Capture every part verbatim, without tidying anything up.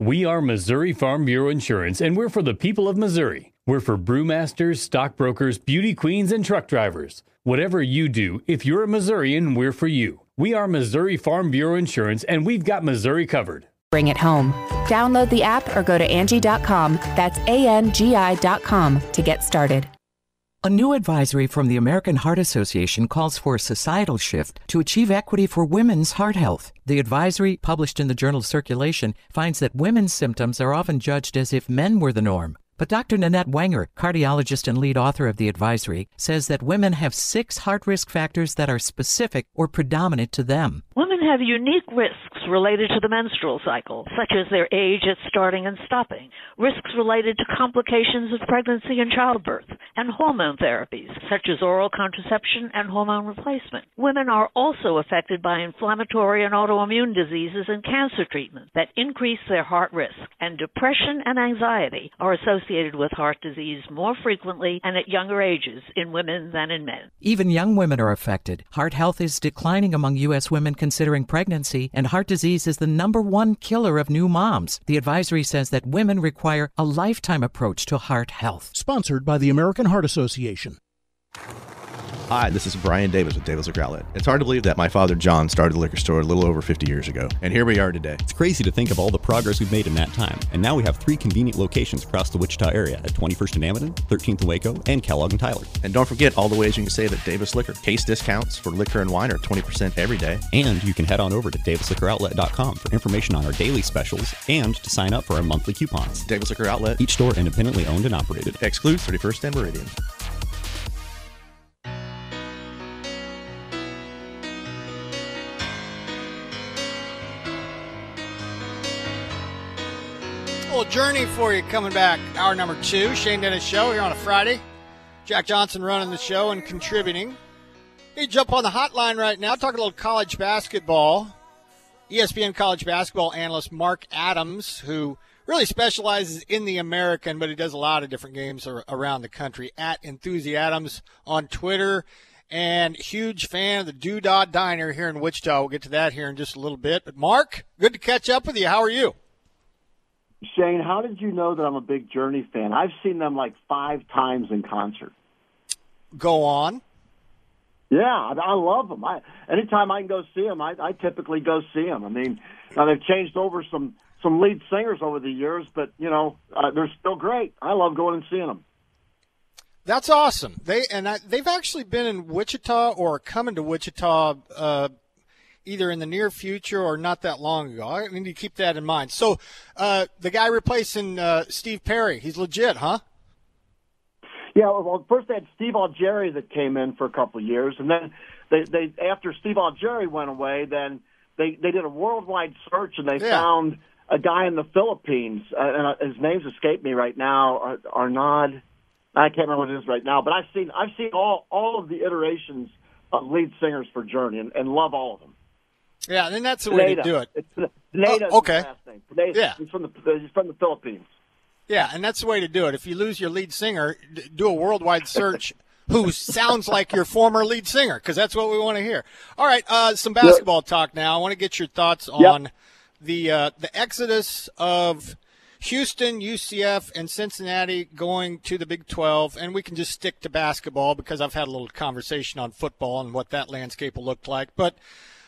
We are Missouri Farm Bureau Insurance, and we're for the people of Missouri. We're for brewmasters, stockbrokers, beauty queens, and truck drivers. Whatever you do, if you're a Missourian, we're for you. We are Missouri Farm Bureau Insurance, and we've got Missouri covered. Bring it home. Download the app or go to Angie dot com. That's A N G I dot com to get started. A new advisory from the American Heart Association calls for a societal shift to achieve equity for women's heart health. The advisory, published in the journal Circulation, finds that women's symptoms are often judged as if men were the norm. But Doctor Nanette Wenger, cardiologist and lead author of the advisory, says that women have six heart risk factors that are specific or predominant to them. Women have unique risks related to the menstrual cycle, such as their age at starting and stopping, risks related to complications of pregnancy and childbirth, and hormone therapies, such as oral contraception and hormone replacement. Women are also affected by inflammatory and autoimmune diseases and cancer treatments that increase their heart risk, and depression and anxiety are associated associated with heart disease more frequently and at younger ages in women than in men. Even young women are affected. Heart health is declining among U S women considering pregnancy, and heart disease is the number one killer of new moms. The advisory says that women require a lifetime approach to heart health. Sponsored by the American Heart Association. Hi, this is Brian Davis with Davis Liquor Outlet. It's hard to believe that my father, John, started a liquor store a little over fifty years ago, and here we are today. It's crazy to think of all the progress we've made in that time, and now we have three convenient locations across the Wichita area at twenty-first and Amidon, thirteenth and Waco, and Kellogg and Tyler. And don't forget all the ways you can save at Davis Liquor. Case discounts for liquor and wine are twenty percent every day. And you can head on over to davis liquor outlet dot com for information on our daily specials and to sign up for our monthly coupons. Davis Liquor Outlet, each store independently owned and operated. Excludes thirty-first and Meridian. Journey for you coming back. Hour number two, Shane Dennis Show here on a Friday. Jack Johnson running the show and contributing. You jump on the hotline right now, talking a little college basketball. E S P N college basketball analyst Mark Adams, who really specializes in the American, but he does a lot of different games around the country, at EnthusiAdams on Twitter, and huge fan of the Doodah Diner here in Wichita. We'll get to that here in just a little bit. But Mark, good to catch up with you. How are you? Shane, how did you know that I'm a big Journey fan? I've seen them like five times in concert. Go on. Yeah, I love them. I, anytime I can go see them, I, I typically go see them. I mean, now they've changed over some, some lead singers over the years, but, you know, uh, they're still great. I love going and seeing them. That's awesome. They and I, they've actually been in Wichita or coming to Wichita uh either in the near future or not that long ago. I need to keep that in mind. So uh, the guy replacing uh, Steve Perry, he's legit, huh? Yeah, well, first they had Steve Augeri that came in for a couple of years, and then they, they after Steve Augeri went away, then they, they did a worldwide search, and they yeah. found a guy in the Philippines, uh, and his name's escaped me right now, Arnaud. I can't remember what it is right now, but I've seen I've seen all, all of the iterations of lead singers for Journey, and, and love all of them. Yeah, then that's the Pineda. way to do it. It's, Pineda's oh, okay. last name. Pineda. Yeah. He's from, the, he's from the Philippines. Yeah, and that's the way to do it. If you lose your lead singer, d- do a worldwide search who sounds like your former lead singer, because that's what we want to hear. All right, uh, some basketball yep. talk now. I want to get your thoughts on yep. the uh, the exodus of Houston, U C F, and Cincinnati going to the Big twelve, and we can just stick to basketball because I've had a little conversation on football and what that landscape will look like. But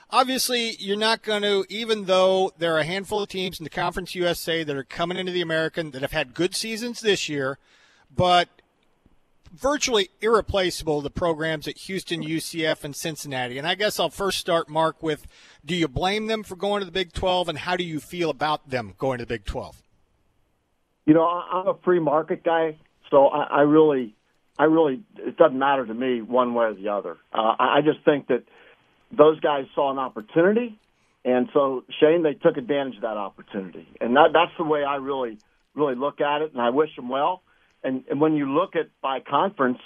obviously, you're not going to, even though there are a handful of teams in the Conference U S A that are coming into the American that have had good seasons this year, but virtually irreplaceable, the programs at Houston, U C F, and Cincinnati. And I guess I'll first start, Mark, with do you blame them for going to the Big twelve, and how do you feel about them going to the Big twelve? You know, I'm a free market guy, so I, I really, I really, it doesn't matter to me one way or the other. Uh, I, I just think that those guys saw an opportunity, and so, Shane, they took advantage of that opportunity. And that, that's the way I really, really look at it, and I wish them well. And, and when you look at, by conference,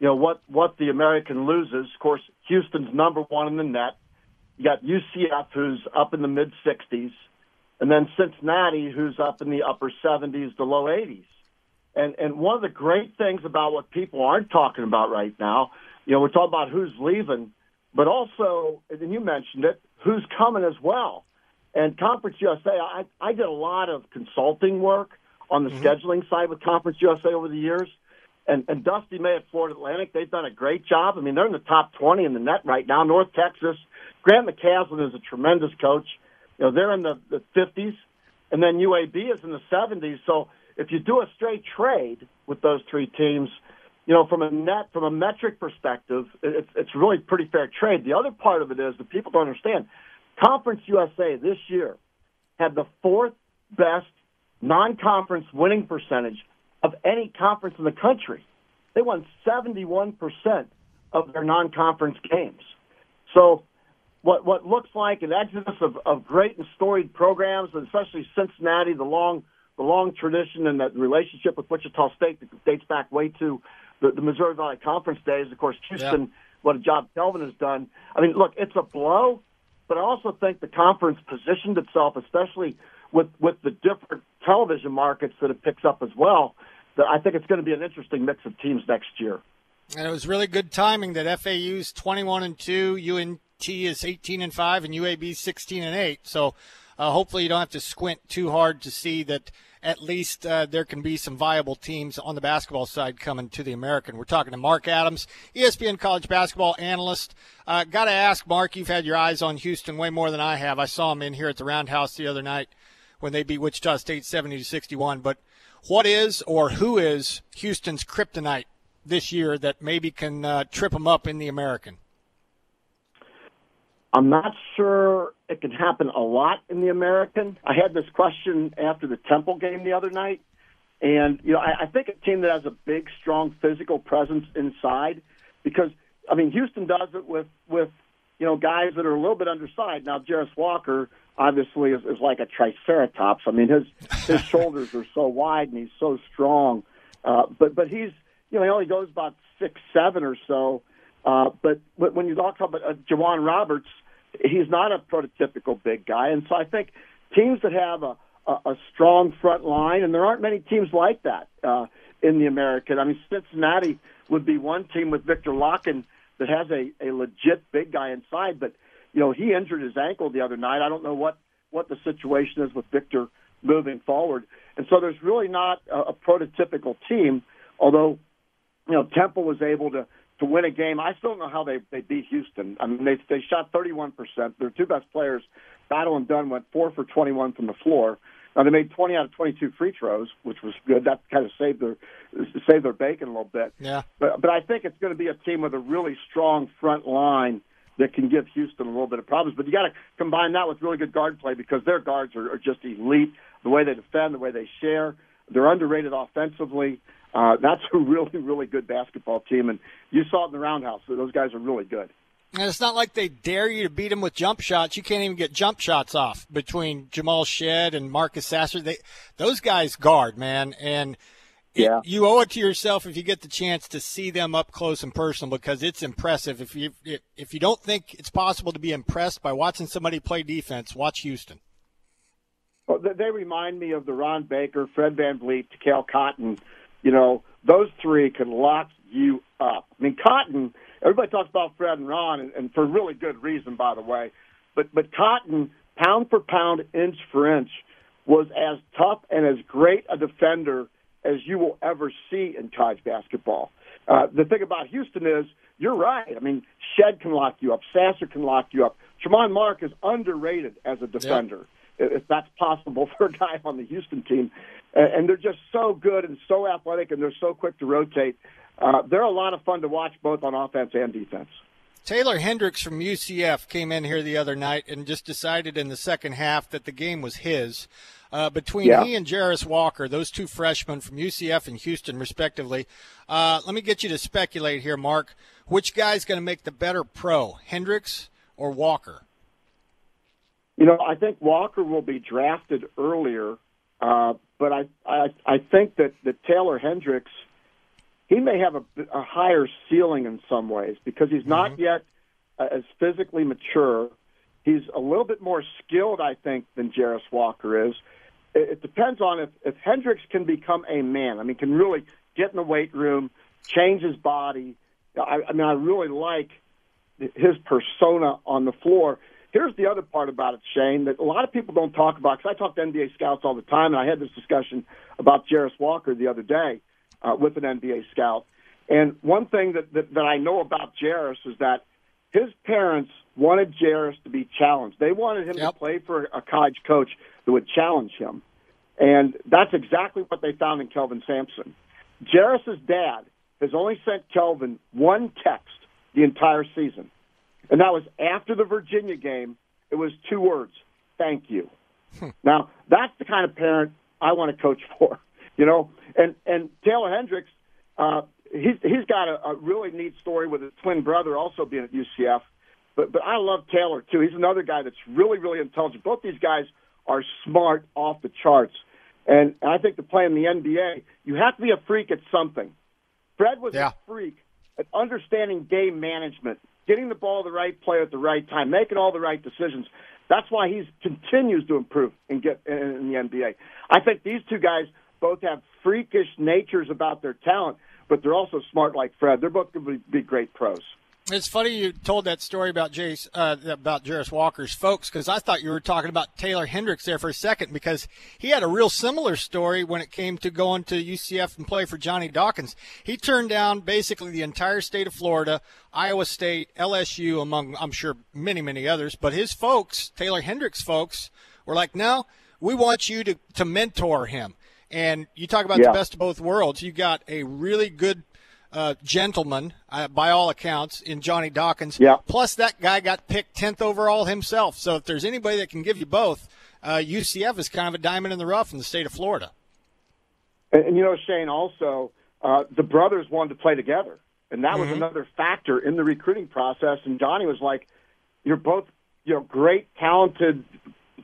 you know, what, what the American loses, of course, Houston's number one in the net. You got U C F, who's up in the mid-sixties, and then Cincinnati, who's up in the upper seventies to low eighties. And, and one of the great things about what people aren't talking about right now, you know, we're talking about who's leaving, but also, and you mentioned it, who's coming as well. And Conference U S A, I, I did a lot of consulting work on the mm-hmm. scheduling side with Conference U S A over the years. And, and Dusty May at Florida Atlantic, they've done a great job. I mean, they're in the top twenty in the net right now. North Texas, Grant McCaslin is a tremendous coach. You know, they're in the, the fifties. And then U A B is in the seventies. So if you do a straight trade with those three teams, you know, from a net, from a metric perspective, it's it's really pretty fair trade. The other part of it is that people don't understand. Conference U S A this year had the fourth best non-conference winning percentage of any conference in the country. They won seventy-one percent of their non-conference games. So what what looks like an exodus of, of great and storied programs, and especially Cincinnati, the long the long tradition and that relationship with Wichita State that dates back way to the, the Missouri Valley Conference days. Of course, Houston, yeah. What a job Kelvin has done. I mean, look, it's a blow, but I also think the conference positioned itself, especially with, with the different television markets that it picks up as well, that I think it's going to be an interesting mix of teams next year. And it was really good timing that F A U's twenty-one and two, U N T is eighteen and five, and U A B sixteen and eight. So uh, hopefully you don't have to squint too hard to see that at least uh, there can be some viable teams on the basketball side coming to the American. We're talking to Mark Adams, E S P N college basketball analyst. Uh, got to ask, Mark, you've had your eyes on Houston way more than I have. I saw him in here at the Roundhouse the other night when they beat Wichita State seventy to sixty-one. But what is or who is Houston's kryptonite this year that maybe can uh, trip them up in the American? I'm not sure it can happen a lot in the American. I had this question after the Temple game the other night. And, you know, I, I think a team that has a big, strong physical presence inside, because, I mean, Houston does it with, with you know, guys that are a little bit undersized. Now, Jarace Walker obviously is, is like a triceratops. I mean, his his shoulders are so wide and he's so strong. Uh, but but he's, you know, he only goes about six, seven or so. Uh, but, but when you talk about uh, Jawan Roberts, he's not a prototypical big guy. And so I think teams that have a, a, a strong front line, and there aren't many teams like that uh, in the American. I mean, Cincinnati would be one team with Victor Locken that has a, a legit big guy inside, but, you know, he injured his ankle the other night. I don't know what, what the situation is with Victor moving forward. And so there's really not a, a prototypical team, although, you know, Temple was able to, to win a game. I still don't know how they, they beat Houston. I mean, they they shot thirty-one percent. Their two best players, Battle and Dunn, went four for twenty-one from the floor. Now, they made twenty out of twenty-two free throws, which was good. That kind of saved their saved their bacon a little bit. Yeah. But, but I think it's going to be a team with a really strong front line that can give Houston a little bit of problems. But you got to combine that with really good guard play, because their guards are, are just elite. The way they defend, the way they share, they're underrated offensively. Uh, that's a really, really good basketball team, and you saw it in the Roundhouse. So those guys are really good. And it's not like they dare you to beat them with jump shots. You can't even get jump shots off between Jamal Shedd and Marcus Sasser. They, those guys guard, man, and yeah. it, you owe it to yourself if you get the chance to see them up close and personal, because it's impressive. If you if, if you don't think it's possible to be impressed by watching somebody play defense, watch Houston. Well, they remind me of the Ron Baker, Fred VanVleet, Cal Cotton. You know, those three can lock you up. I mean, Cotton, everybody talks about Fred and Ron, and, and for really good reason, by the way. But but Cotton, pound for pound, inch for inch, was as tough and as great a defender as you will ever see in college basketball. Uh, the thing about Houston is, you're right. I mean, Shedd can lock you up. Sasser can lock you up. Tremont Mark is underrated as a defender. Yeah. If that's possible for a guy on the Houston team. And they're just so good and so athletic, and they're so quick to rotate. Uh, they're a lot of fun to watch, both on offense and defense. Taylor Hendricks from U C F came in here the other night and just decided in the second half that the game was his. Uh, between yeah. he and Jarace Walker, those two freshmen from U C F and Houston, respectively. Uh, let me get you to speculate here, Mark. Which guy's going to make the better pro, Hendricks or Walker? You know, I think Walker will be drafted earlier, uh, but I, I I think that, that Taylor Hendricks, he may have a, a higher ceiling in some ways, because he's not mm-hmm. yet uh, as physically mature. He's a little bit more skilled, I think, than Jarace Walker is. It, it depends on if, if Hendricks can become a man. I mean, can really get in the weight room, change his body. I, I mean, I really like his persona on the floor. Here's the other part about it, Shane, that a lot of people don't talk about, because I talk to N B A scouts all the time, and I had this discussion about Jarace Walker the other day uh, with an N B A scout. And one thing that, that, that I know about Jarace is that his parents wanted Jarace to be challenged. They wanted him yep. to play for a college coach that would challenge him. And that's exactly what they found in Kelvin Sampson. Jarace's dad has only sent Kelvin one text the entire season. And that was after the Virginia game. It was two words, thank you. Hmm. Now, that's the kind of parent I want to coach for, you know. And and Taylor Hendricks, uh, he's, he's got a, a really neat story with his twin brother also being at U C F. But, but I love Taylor, too. He's another guy that's really, really intelligent. Both these guys are smart off the charts. And I think to play in the N B A, you have to be a freak at something. Fred was yeah. a freak at understanding game management, getting the ball to the right player at the right time, making all the right decisions. That's why he continues to improve and get in the N B A. I think these two guys both have freakish natures about their talent, but they're also smart like Fred. They're both going to be great pros. It's funny you told that story about Jace, uh, about Jarace Walker's folks, because I thought you were talking about Taylor Hendricks there for a second, because he had a real similar story when it came to going to U C F and play for Johnny Dawkins. He turned down basically the entire state of Florida, Iowa State, L S U, among, I'm sure, many, many others. But his folks, Taylor Hendricks' folks, were like, no, we want you to, to mentor him. And you talk about yeah. the best of both worlds. You got a really good Uh, gentleman, uh, by all accounts, in Johnny Dawkins. Yeah. Plus, that guy got picked tenth overall himself. So if there's anybody that can give you both, uh, U C F is kind of a diamond in the rough in the state of Florida. And, and you know, Shane, also, uh, the brothers wanted to play together. And that mm-hmm. was another factor in the recruiting process. And Johnny was like, you're both, you know, great, talented,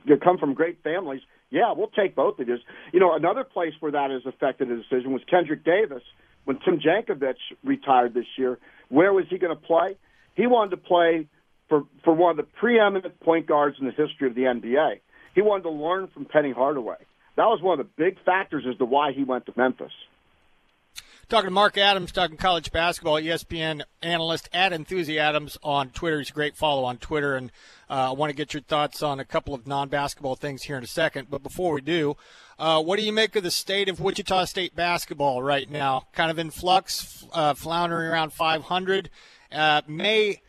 you come from great families. Yeah, we'll take both of you. You know, another place where that has affected the decision was Kendrick Davis. When Tim Jankovic retired this year, where was he going to play? He wanted to play for, for one of the preeminent point guards in the history of the N B A. He wanted to learn from Penny Hardaway. That was one of the big factors as to why he went to Memphis. Talking to Mark Adams, talking college basketball, E S P N analyst at EnthusiAdams on Twitter. He's a great follow on Twitter, and uh, I want to get your thoughts on a couple of non-basketball things here in a second. But before we do, uh, what do you make of the state of Wichita State basketball right now? Kind of in flux, uh, floundering around five hundred. Uh, may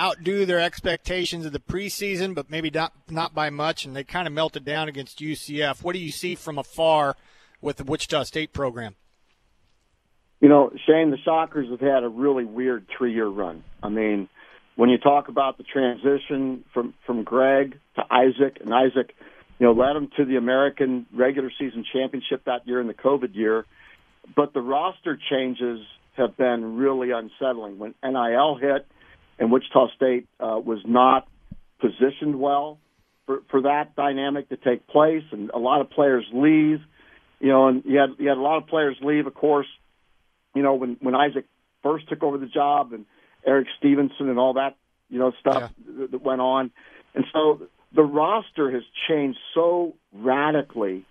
outdo their expectations of the preseason, but maybe not, not by much, and they kind of melted down against U C F. What do you see from afar with the Wichita State program? You know, Shane, the Shockers have had a really weird three-year run. I mean, when you talk about the transition from, from Greg to Isaac, and Isaac, you know, led them to the American regular season championship that year in the COVID year, but the roster changes have been really unsettling. When N I L hit and Wichita State uh, was not positioned well for, for that dynamic to take place, and a lot of players leave, you know, and you had, you had a lot of players leave, of course. You know, when, when Isaac first took over the job and Eric Stevenson and all that, you know, stuff yeah. that, that went on. And so the roster has changed so radically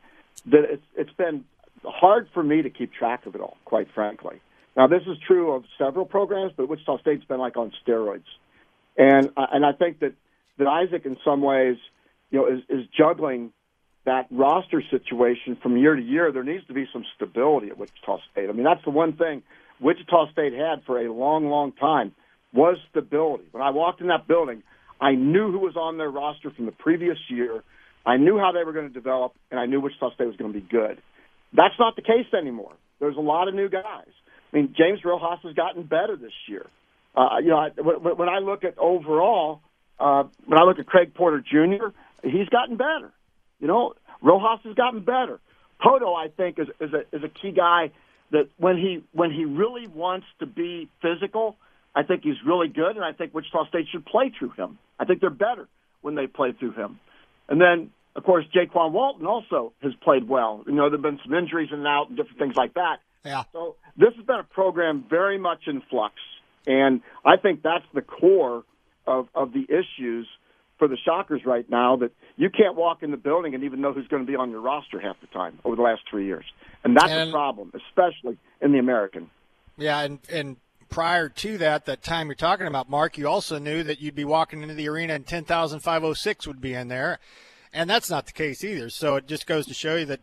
that it's, it's been hard for me to keep track of it all, quite frankly. Now, this is true of several programs, but Wichita State's been like on steroids. And, and I think that, that Isaac in some ways, you know, is, is juggling that roster situation from year to year. There needs to be some stability at Wichita State. I mean, that's the one thing Wichita State had for a long, long time was stability. When I walked in that building, I knew who was on their roster from the previous year. I knew how they were going to develop, and I knew Wichita State was going to be good. That's not the case anymore. There's a lot of new guys. I mean, James Rojas has gotten better this year. Uh, you know, I, when, when I look at overall, uh, when I look at Craig Porter Junior, he's gotten better. You know, Rojas has gotten better. Pohto, I think, is, is, a, is a key guy that when he when he really wants to be physical, I think he's really good, and I think Wichita State should play through him. I think they're better when they play through him. And then, of course, Jaquan Walton also has played well. You know, there have been some injuries in and out and different things like that. Yeah. So this has been a program very much in flux, and I think that's the core of, of the issues for the Shockers right now, that you can't walk in the building and even know who's going to be on your roster half the time over the last three years. And that's and, a problem, especially in the American. Yeah, and, and prior to that, that time you're talking about, Mark, you also knew that you'd be walking into the arena and ten thousand five hundred six would be in there, and that's not the case either. So it just goes to show you that,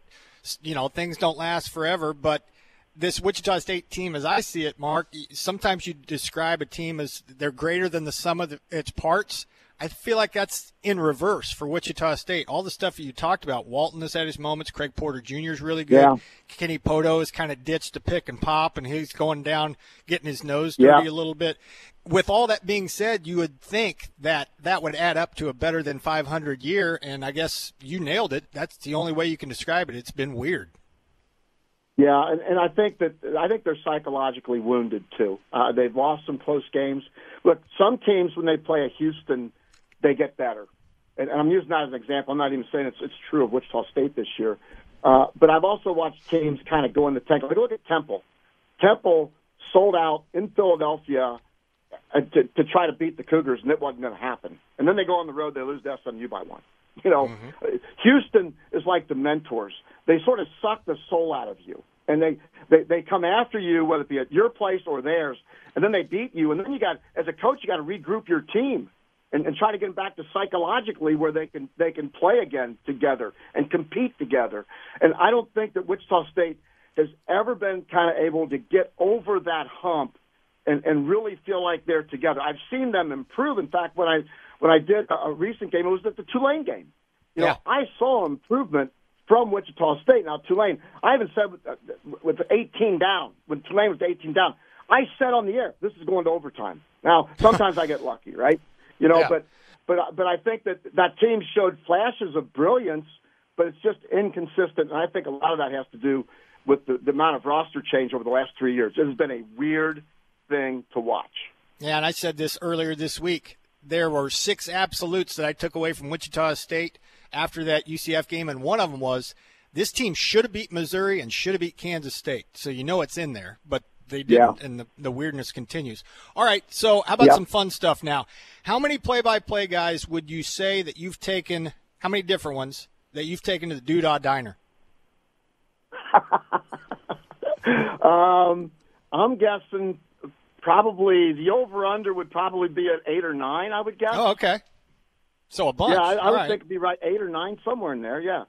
you know, things don't last forever. But this Wichita State team, as I see it, Mark, sometimes you describe a team as they're greater than the sum of the, its parts. I feel like that's in reverse for Wichita State. All the stuff that you talked about, Walton has had his moments. Craig Porter Junior is really good. Yeah. Kenny Pohto has kind of ditched the pick and pop, and he's going down, getting his nose dirty yeah. a little bit. With all that being said, you would think that that would add up to a better than five hundred year, and I guess you nailed it. That's the only way you can describe it. It's been weird. Yeah, and, and I think that I think they're psychologically wounded too. Uh, they've lost some close games. Look, some teams when they play a Houston, they get better. And I'm using that as an example. I'm not even saying it's it's true of Wichita State this year. Uh, but I've also watched teams kind of go in the tank. Like, look at Temple. Temple sold out in Philadelphia to, to try to beat the Cougars, and it wasn't going to happen. And then they go on the road, they lose to S M U by one. You know, mm-hmm. Houston is like the mentors. They sort of suck the soul out of you. And they, they, they come after you, whether it be at your place or theirs, and then they beat you. And then you got, as a coach, you got to regroup your team. And, and try to get them back to psychologically where they can they can play again together and compete together. And I don't think that Wichita State has ever been kind of able to get over that hump and, and really feel like they're together. I've seen them improve. In fact, when I when I did a recent game, it was at the Tulane game. You yeah. know, I saw improvement from Wichita State. Now, Tulane, I even said with, uh, with eighteen down, when Tulane was eighteen down, I said on the air, this is going to overtime. Now, sometimes I get lucky, right? You know, yeah. but but but I think that that team showed flashes of brilliance, but it's just inconsistent, and I think a lot of that has to do with the, the amount of roster change over the last three years. It has been a weird thing to watch. Yeah, and I said this earlier this week. There were six absolutes that I took away from Wichita State after that U C F game, and one of them was this team should have beat Missouri and should have beat Kansas State. So you know it's in there, but they didn't, yeah. and the, the weirdness continues. All right, so how about yep. some fun stuff now? How many play-by-play guys would you say that you've taken, how many different ones, that you've taken to the Doodah Diner? um, I'm guessing probably the over-under would probably be at eight or nine, I would guess. Oh, okay. So a bunch. Yeah, I, I would right. think it would be right eight or nine, somewhere in there, yeah.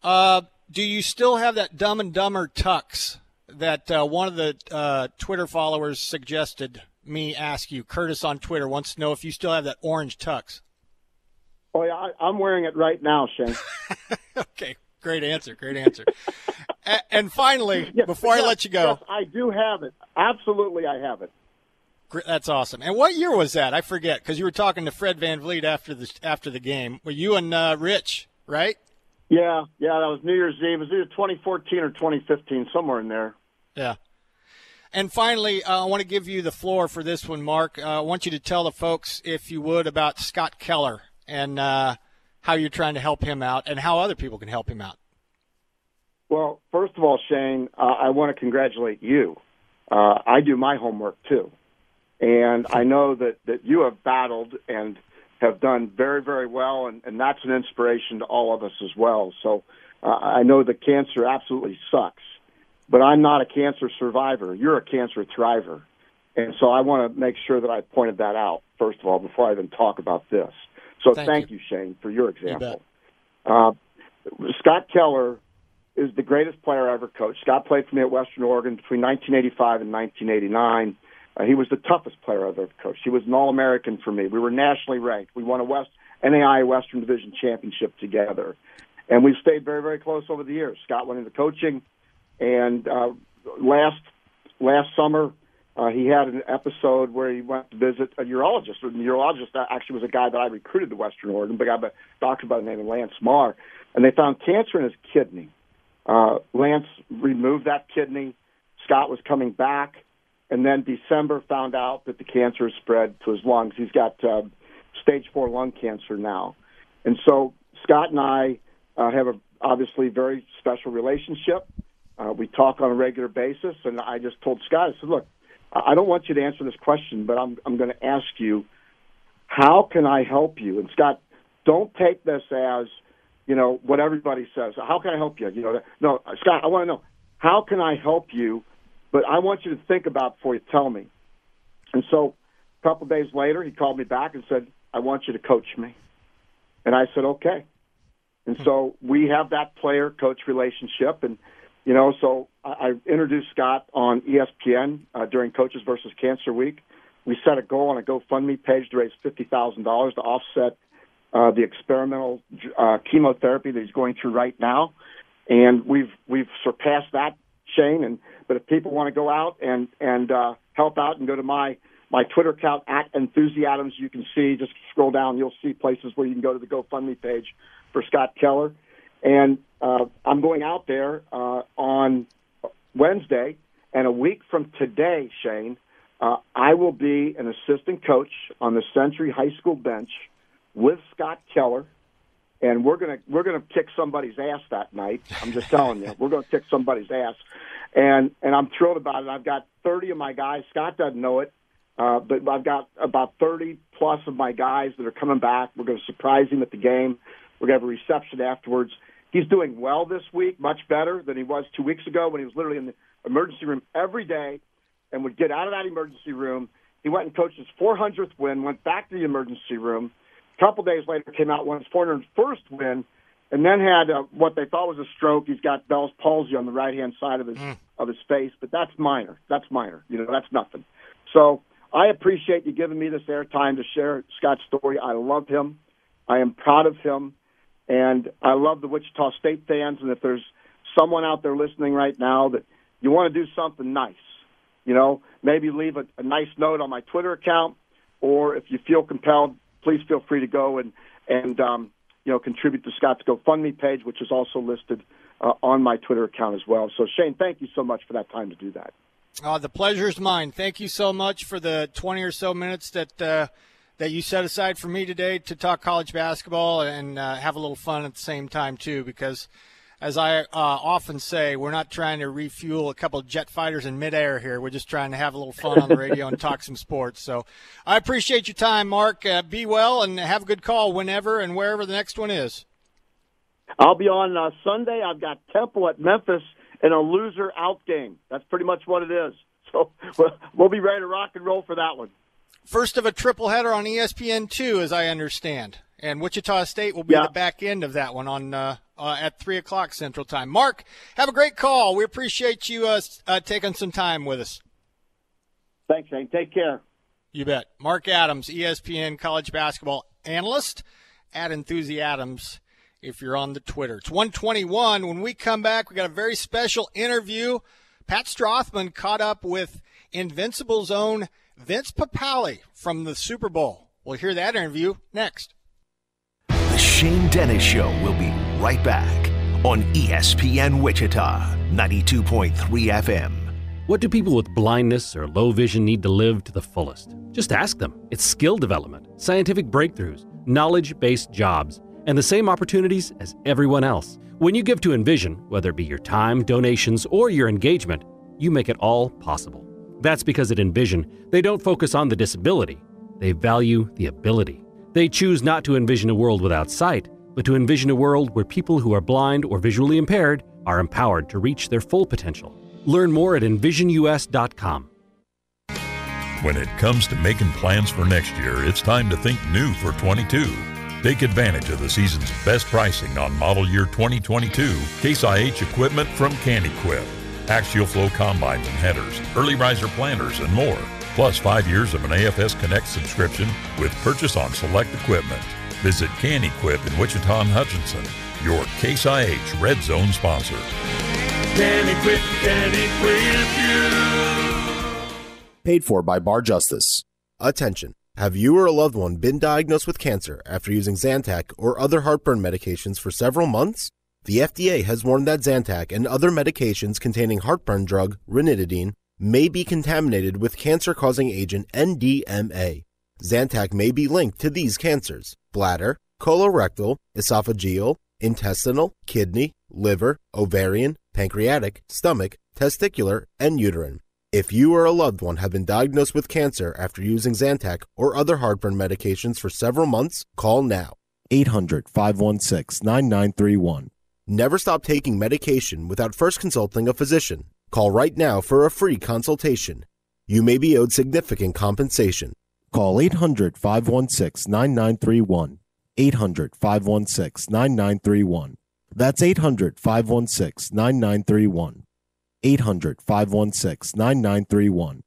Uh, do you still have that Dumb and Dumber tux that uh, one of the uh, Twitter followers suggested me ask you? Curtis on Twitter wants to know if you still have that orange tux. Oh, yeah, I, I'm wearing it right now, Shane. Okay, great answer, great answer. a- and finally, yes, before yes, I let you go. Yes, I do have it. Absolutely, I have it. That's awesome. And what year was that? I forget, because you were talking to Fred VanVleet after the, after the game. Were you and uh, Rich, right? Yeah, yeah, that was New Year's Eve. It was either twenty fourteen or twenty fifteen, somewhere in there. Yeah. And finally, uh, I want to give you the floor for this one, Mark. Uh, I want you to tell the folks, if you would, about Scott Keller and uh, how you're trying to help him out and how other people can help him out. Well, first of all, Shane, uh, I want to congratulate you. Uh, I do my homework, too. And I know that, that you have battled and have done very, very well, and, and that's an inspiration to all of us as well. So uh, I know the cancer absolutely sucks. But I'm not a cancer survivor. You're a cancer thriver. And so I want to make sure that I pointed that out, first of all, before I even talk about this. So thank, thank you. you, Shane, for your example. You uh, Scott Keller is the greatest player I ever coached. Scott played for me at Western Oregon between nineteen eighty-five and nineteen eighty-nine. Uh, he was the toughest player I've ever coached. He was an All-American for me. We were nationally ranked. We won a West N A I A Western Division Championship together. And we've stayed very, very close over the years. Scott went into coaching. And uh, last last summer, uh, he had an episode where he went to visit a urologist. A urologist actually was a guy that I recruited to Western Oregon, but I got a doctor by the name of Lance Marr. And they found cancer in his kidney. Uh, Lance removed that kidney. Scott was coming back. And then December found out that the cancer has spread to his lungs. He's got uh, stage four lung cancer now. And so Scott and I uh, have a obviously very special relationship. Uh, we talk on a regular basis, and I just told Scott, I said, look, I don't want you to answer this question, but I'm I'm going to ask you, how can I help you? And, Scott, don't take this as, you know, what everybody says. How can I help you? You know, no, Scott, I want to know, how can I help you But I want you to think about it before you tell me. And so a couple of days later, he called me back and said, I want you to coach me. And I said, okay. And so we have that player-coach relationship. And, you know, so I, I introduced Scott on E S P N uh, during Coaches versus Cancer Week. We set a goal on a GoFundMe page to raise fifty thousand dollars to offset uh, the experimental uh, chemotherapy that he's going through right now. And we've we've surpassed that, Shane. And but if people want to go out and and uh, help out and go to my my Twitter account at EnthusiAdams, you can see, just scroll down, you'll see places where you can go to the GoFundMe page for Scott Keller. And uh, I'm going out there uh, on Wednesday, and a week from today, Shane, uh, I will be an assistant coach on the Century High School bench with Scott Keller. And we're gonna we're gonna kick somebody's ass that night. I'm just telling you, we're gonna kick somebody's ass, and and I'm thrilled about it. I've got thirty of my guys. Scott doesn't know it, uh, but I've got about thirty plus of my guys that are coming back. We're gonna surprise him at the game. We're gonna have a reception afterwards. He's doing well this week, much better than he was two weeks ago when he was literally in the emergency room every day, and would get out of that emergency room. He went and coached his four hundredth win, went back to the emergency room. A couple days later, came out, won his four hundred first win, and then had a, what they thought was a stroke. He's got Bell's palsy on the right-hand side of his mm. of his face, but that's minor. That's minor. You know, that's nothing. So I appreciate you giving me this airtime to share Scott's story. I love him. I am proud of him, and I love the Wichita State fans. And if there's someone out there listening right now that you want to do something nice, you know, maybe leave a, a nice note on my Twitter account, or if you feel compelled, please feel free to go and, and um, you know, contribute to Scott's GoFundMe page, which is also listed uh, on my Twitter account as well. So, Shane, thank you so much for that time to do that. Uh, the pleasure is mine. Thank you so much for the twenty or so minutes that uh, that you set aside for me today to talk college basketball and uh, have a little fun at the same time, too, because as I uh, often say, we're not trying to refuel a couple of jet fighters in midair here. We're just trying to have a little fun on the radio and talk some sports. So I appreciate your time, Mark. Uh, be well and have a good call whenever and wherever the next one is. I'll be on uh, Sunday. I've got Temple at Memphis in a loser out game. That's pretty much what it is. So we'll, we'll be ready to rock and roll for that one. First of a triple header on E S P N two, as I understand. And Wichita State will be yeah. the back end of that one on uh, uh, at three o'clock Central Time. Mark, have a great call. We appreciate you uh, uh, taking some time with us. Thanks, Shane. Take care. You bet. Mark Adams, E S P N college basketball analyst at EnthusiAdams if you're on the Twitter. It's one twenty-one. When we come back, we got a very special interview. Pat Strothman caught up with Invincible's own Vince Papale from the Super Bowl. We'll hear that interview next. The Shane Dennis Show will be right back on E S P N Wichita, ninety-two point three F M. What do people with blindness or low vision need to live to the fullest? Just ask them. It's skill development, scientific breakthroughs, knowledge-based jobs, and the same opportunities as everyone else. When you give to Envision, whether it be your time, donations, or your engagement, you make it all possible. That's because at Envision, they don't focus on the disability. They value the ability. They choose not to envision a world without sight, but to envision a world where people who are blind or visually impaired are empowered to reach their full potential. Learn more at envision U S dot com. When it comes to making plans for next year, it's time to think new for twenty-two. Take advantage of the season's best pricing on model year twenty twenty-two Case I H equipment from CanEquip, axial flow combines and headers, early riser planters, and more. Plus five years of an A F S Connect subscription with purchase on select equipment. Visit CanEquip in Wichita and Hutchinson, your Case I H Red Zone sponsor. CanEquip, CanEquip you. Paid for by Bar Justice. Attention. Have you or a loved one been diagnosed with cancer after using Zantac or other heartburn medications for several months? The F D A has warned that Zantac and other medications containing heartburn drug ranitidine may be contaminated with cancer-causing agent N D M A. Zantac may be linked to these cancers: bladder, colorectal, esophageal, intestinal, kidney, liver, ovarian, pancreatic, stomach, testicular, and uterine. If you or a loved one have been diagnosed with cancer after using Zantac or other heartburn medications for several months, call now. eight hundred, five one six, nine nine three one. Never stop taking medication without first consulting a physician. Call right now for a free consultation. You may be owed significant compensation. Call eight hundred, five one six, nine nine three one. eight hundred, five one six, nine nine three one. That's eight hundred, five one six, nine nine three one. eight hundred, five one six, nine nine three one.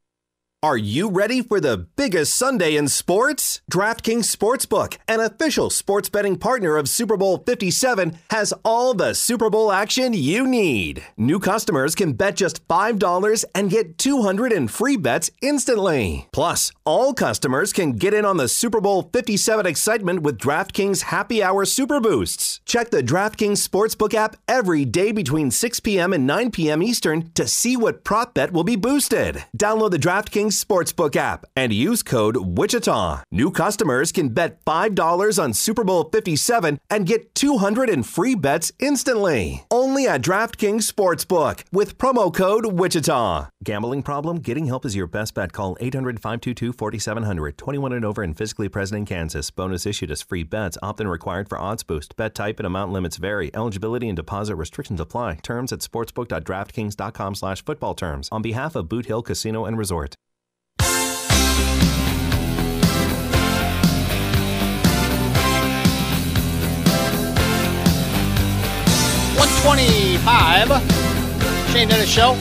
Are you ready for the biggest Sunday in sports? DraftKings Sportsbook, an official sports betting partner of Super Bowl fifty-seven, has all the Super Bowl action you need. New customers can bet just five dollars and get two hundred in free bets instantly. Plus, all customers can get in on the Super Bowl fifty-seven excitement with DraftKings Happy Hour Super Boosts. Check the DraftKings Sportsbook app every day between six p.m. and nine p.m. Eastern to see what prop bet will be boosted. Download the DraftKings Sportsbook app and use code Wichita. New customers can bet five dollars on Super Bowl fifty-seven and get two hundred in free bets instantly. Only at DraftKings Sportsbook with promo code Wichita. Gambling problem? Getting help is your best bet. Call eight hundred, five two two, four seven zero zero. twenty-one and over and physically present in Kansas. Bonus issued as free bets. Opt-in required for odds boost. Bet type and amount limits vary. Eligibility and deposit restrictions apply. Terms at sportsbook dot draftkings dot com slash football terms. On behalf of Boot Hill Casino and Resort. one twenty-five. Shane Dennis Show.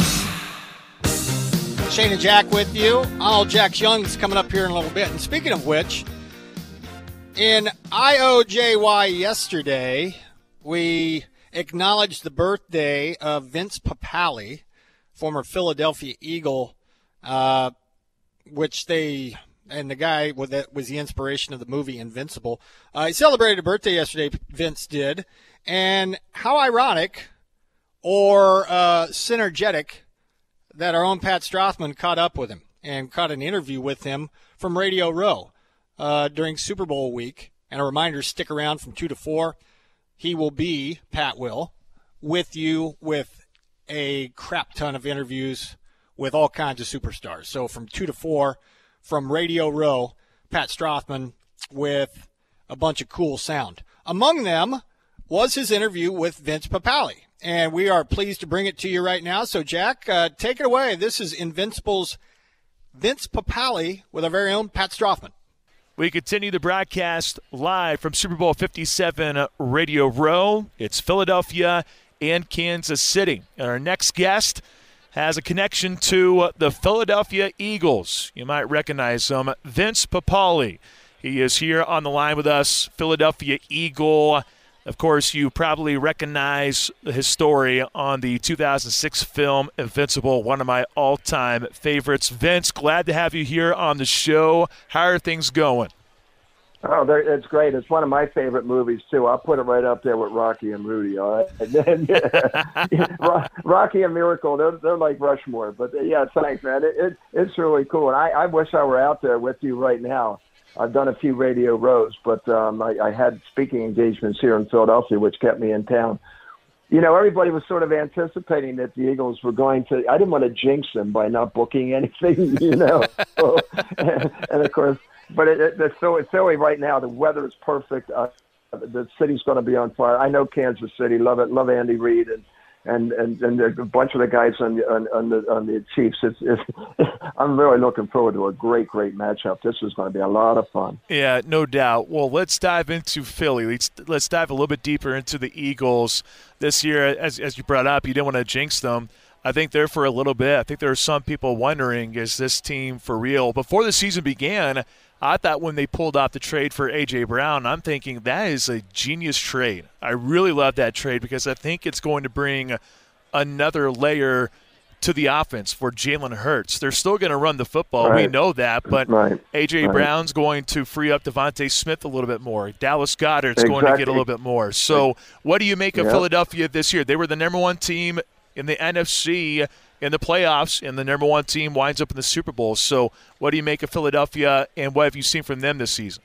Shane and Jack with you. All Jack's Young's coming up here in a little bit. And speaking of which, in I O J Y yesterday, we acknowledged the birthday of Vince Papale, former Philadelphia Eagle, uh, which they, and the guy that was the inspiration of the movie Invincible. Uh, he celebrated a birthday yesterday, Vince did. And how ironic or uh, synergetic that our own Pat Strathman caught up with him and caught an interview with him from Radio Row uh, during Super Bowl week. And a reminder, stick around from two to four. He will be, Pat will, with you with a crap ton of interviews with all kinds of superstars. So from two to four from Radio Row, Pat Strathman with a bunch of cool sound. Among them was his interview with Vince Papale, and we are pleased to bring it to you right now. So, Jack, uh, take it away. This is Invincible's Vince Papale with our very own Pat Strathman. We continue the broadcast live from Super Bowl fifty-seven Radio Row. It's Philadelphia and Kansas City. And our next guest has a connection to the Philadelphia Eagles. You might recognize him, Vince Papale. He is here on the line with us, Philadelphia Eagle. Of course, you probably recognize his story on the two thousand six film Invincible, one of my all-time favorites. Vince, glad to have you here on the show. How are things going? Oh, it's great. It's one of my favorite movies, too. I'll put it right up there with Rocky and Rudy, all right? And then, yeah, Rocky and Miracle, they're, they're like Rushmore. But, yeah, thanks, man. It, it, it's really cool. And I, I wish I were out there with you right now. I've done a few Radio Rows, but um, I, I had speaking engagements here in Philadelphia, which kept me in town. You know, everybody was sort of anticipating that the Eagles were going to – I didn't want to jinx them by not booking anything, you know. so, and, and, of course – but it, it, it's Philly, Philly right now. The weather is perfect. Uh, the city's going to be on fire. I know Kansas City. Love it. Love Andy Reid and and and, and a bunch of the guys on the, on, on the on the Chiefs. It's, it's, I'm really looking forward to a great great matchup. This is going to be a lot of fun. Yeah, no doubt. Well, let's dive into Philly. Let's let's dive a little bit deeper into the Eagles this year. As as you brought up, you didn't want to jinx them. I think there for a little bit. I think there are some people wondering, is this team for real? Before the season began, I thought when they pulled off the trade for A J. Brown, I'm thinking that is a genius trade. I really love that trade because I think it's going to bring another layer to the offense for Jalen Hurts. They're still going to run the football. Right. We know that. But right. A J. Right. Brown's going to free up Devontae Smith a little bit more. Dallas Goddard's exactly. going to get a little bit more. So what do you make of yep. Philadelphia this year? They were the number one team in the N F C in the playoffs, and the number one team winds up in the Super Bowl. So what do you make of Philadelphia, and what have you seen from them this season?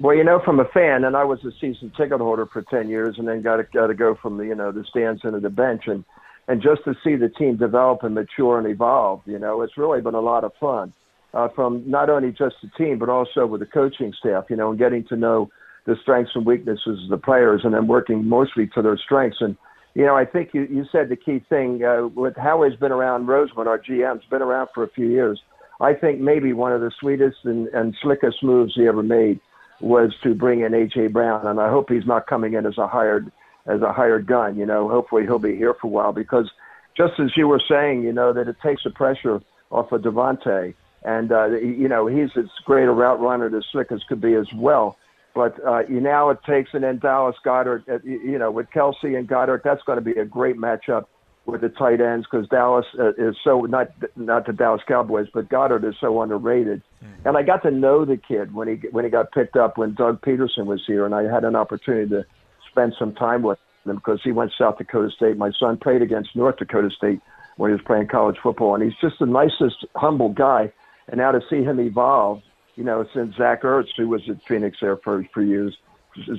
Well, you know, from a fan, and I was a season ticket holder for ten years and then got to, got to go from the, you know, the stands into the bench. And, and just to see the team develop and mature and evolve, you know, it's really been a lot of fun uh, from not only just the team but also with the coaching staff, you know, and getting to know the strengths and weaknesses of the players and then working mostly to their strengths. And You know, I think you, you said the key thing. Uh, with Howie's been around, Roseman, our G M's been around for a few years. I think maybe one of the sweetest and, and slickest moves he ever made was to bring in A J. Brown, and I hope he's not coming in as a hired as a hired gun. You know, hopefully he'll be here for a while, because just as you were saying, you know, that it takes the pressure off of Devontae, and uh, you know, he's as great a route runner and as slick as could be as well. But uh, you now it takes, and then Dallas Goedert, you know, with Kelsey and Goedert, that's going to be a great matchup with the tight ends, because Dallas uh, is so, not not the Dallas Cowboys, but Goedert is so underrated. Mm-hmm. And I got to know the kid when he when he got picked up when Doug Peterson was here, and I had an opportunity to spend some time with him because he went to South Dakota State. My son played against North Dakota State when he was playing college football, and he's just the nicest, humble guy. And now to see him evolve, you know, since Zach Ertz, who was at Phoenix there for, for years,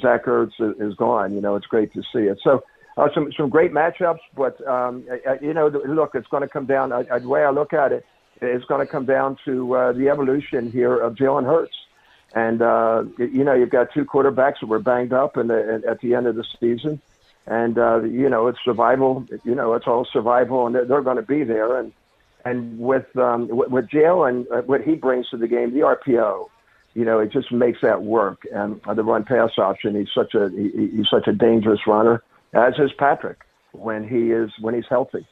Zach Ertz is gone. You know, it's great to see it. So uh, some some great matchups, but, um, I, you know, look, it's going to come down, I, I, the way I look at it, it's going to come down to uh, the evolution here of Jalen Hurts. And, uh, you know, you've got two quarterbacks that were banged up in the, at the end of the season. And, uh, you know, it's survival. You know, it's all survival, and they're, they're going to be there. And, And with um, with Jalen, uh, what he brings to the game, the R P O, you know, it just makes that work. And the run pass option, he's such a he, he's such a dangerous runner, as is Patrick when he is when he's healthy.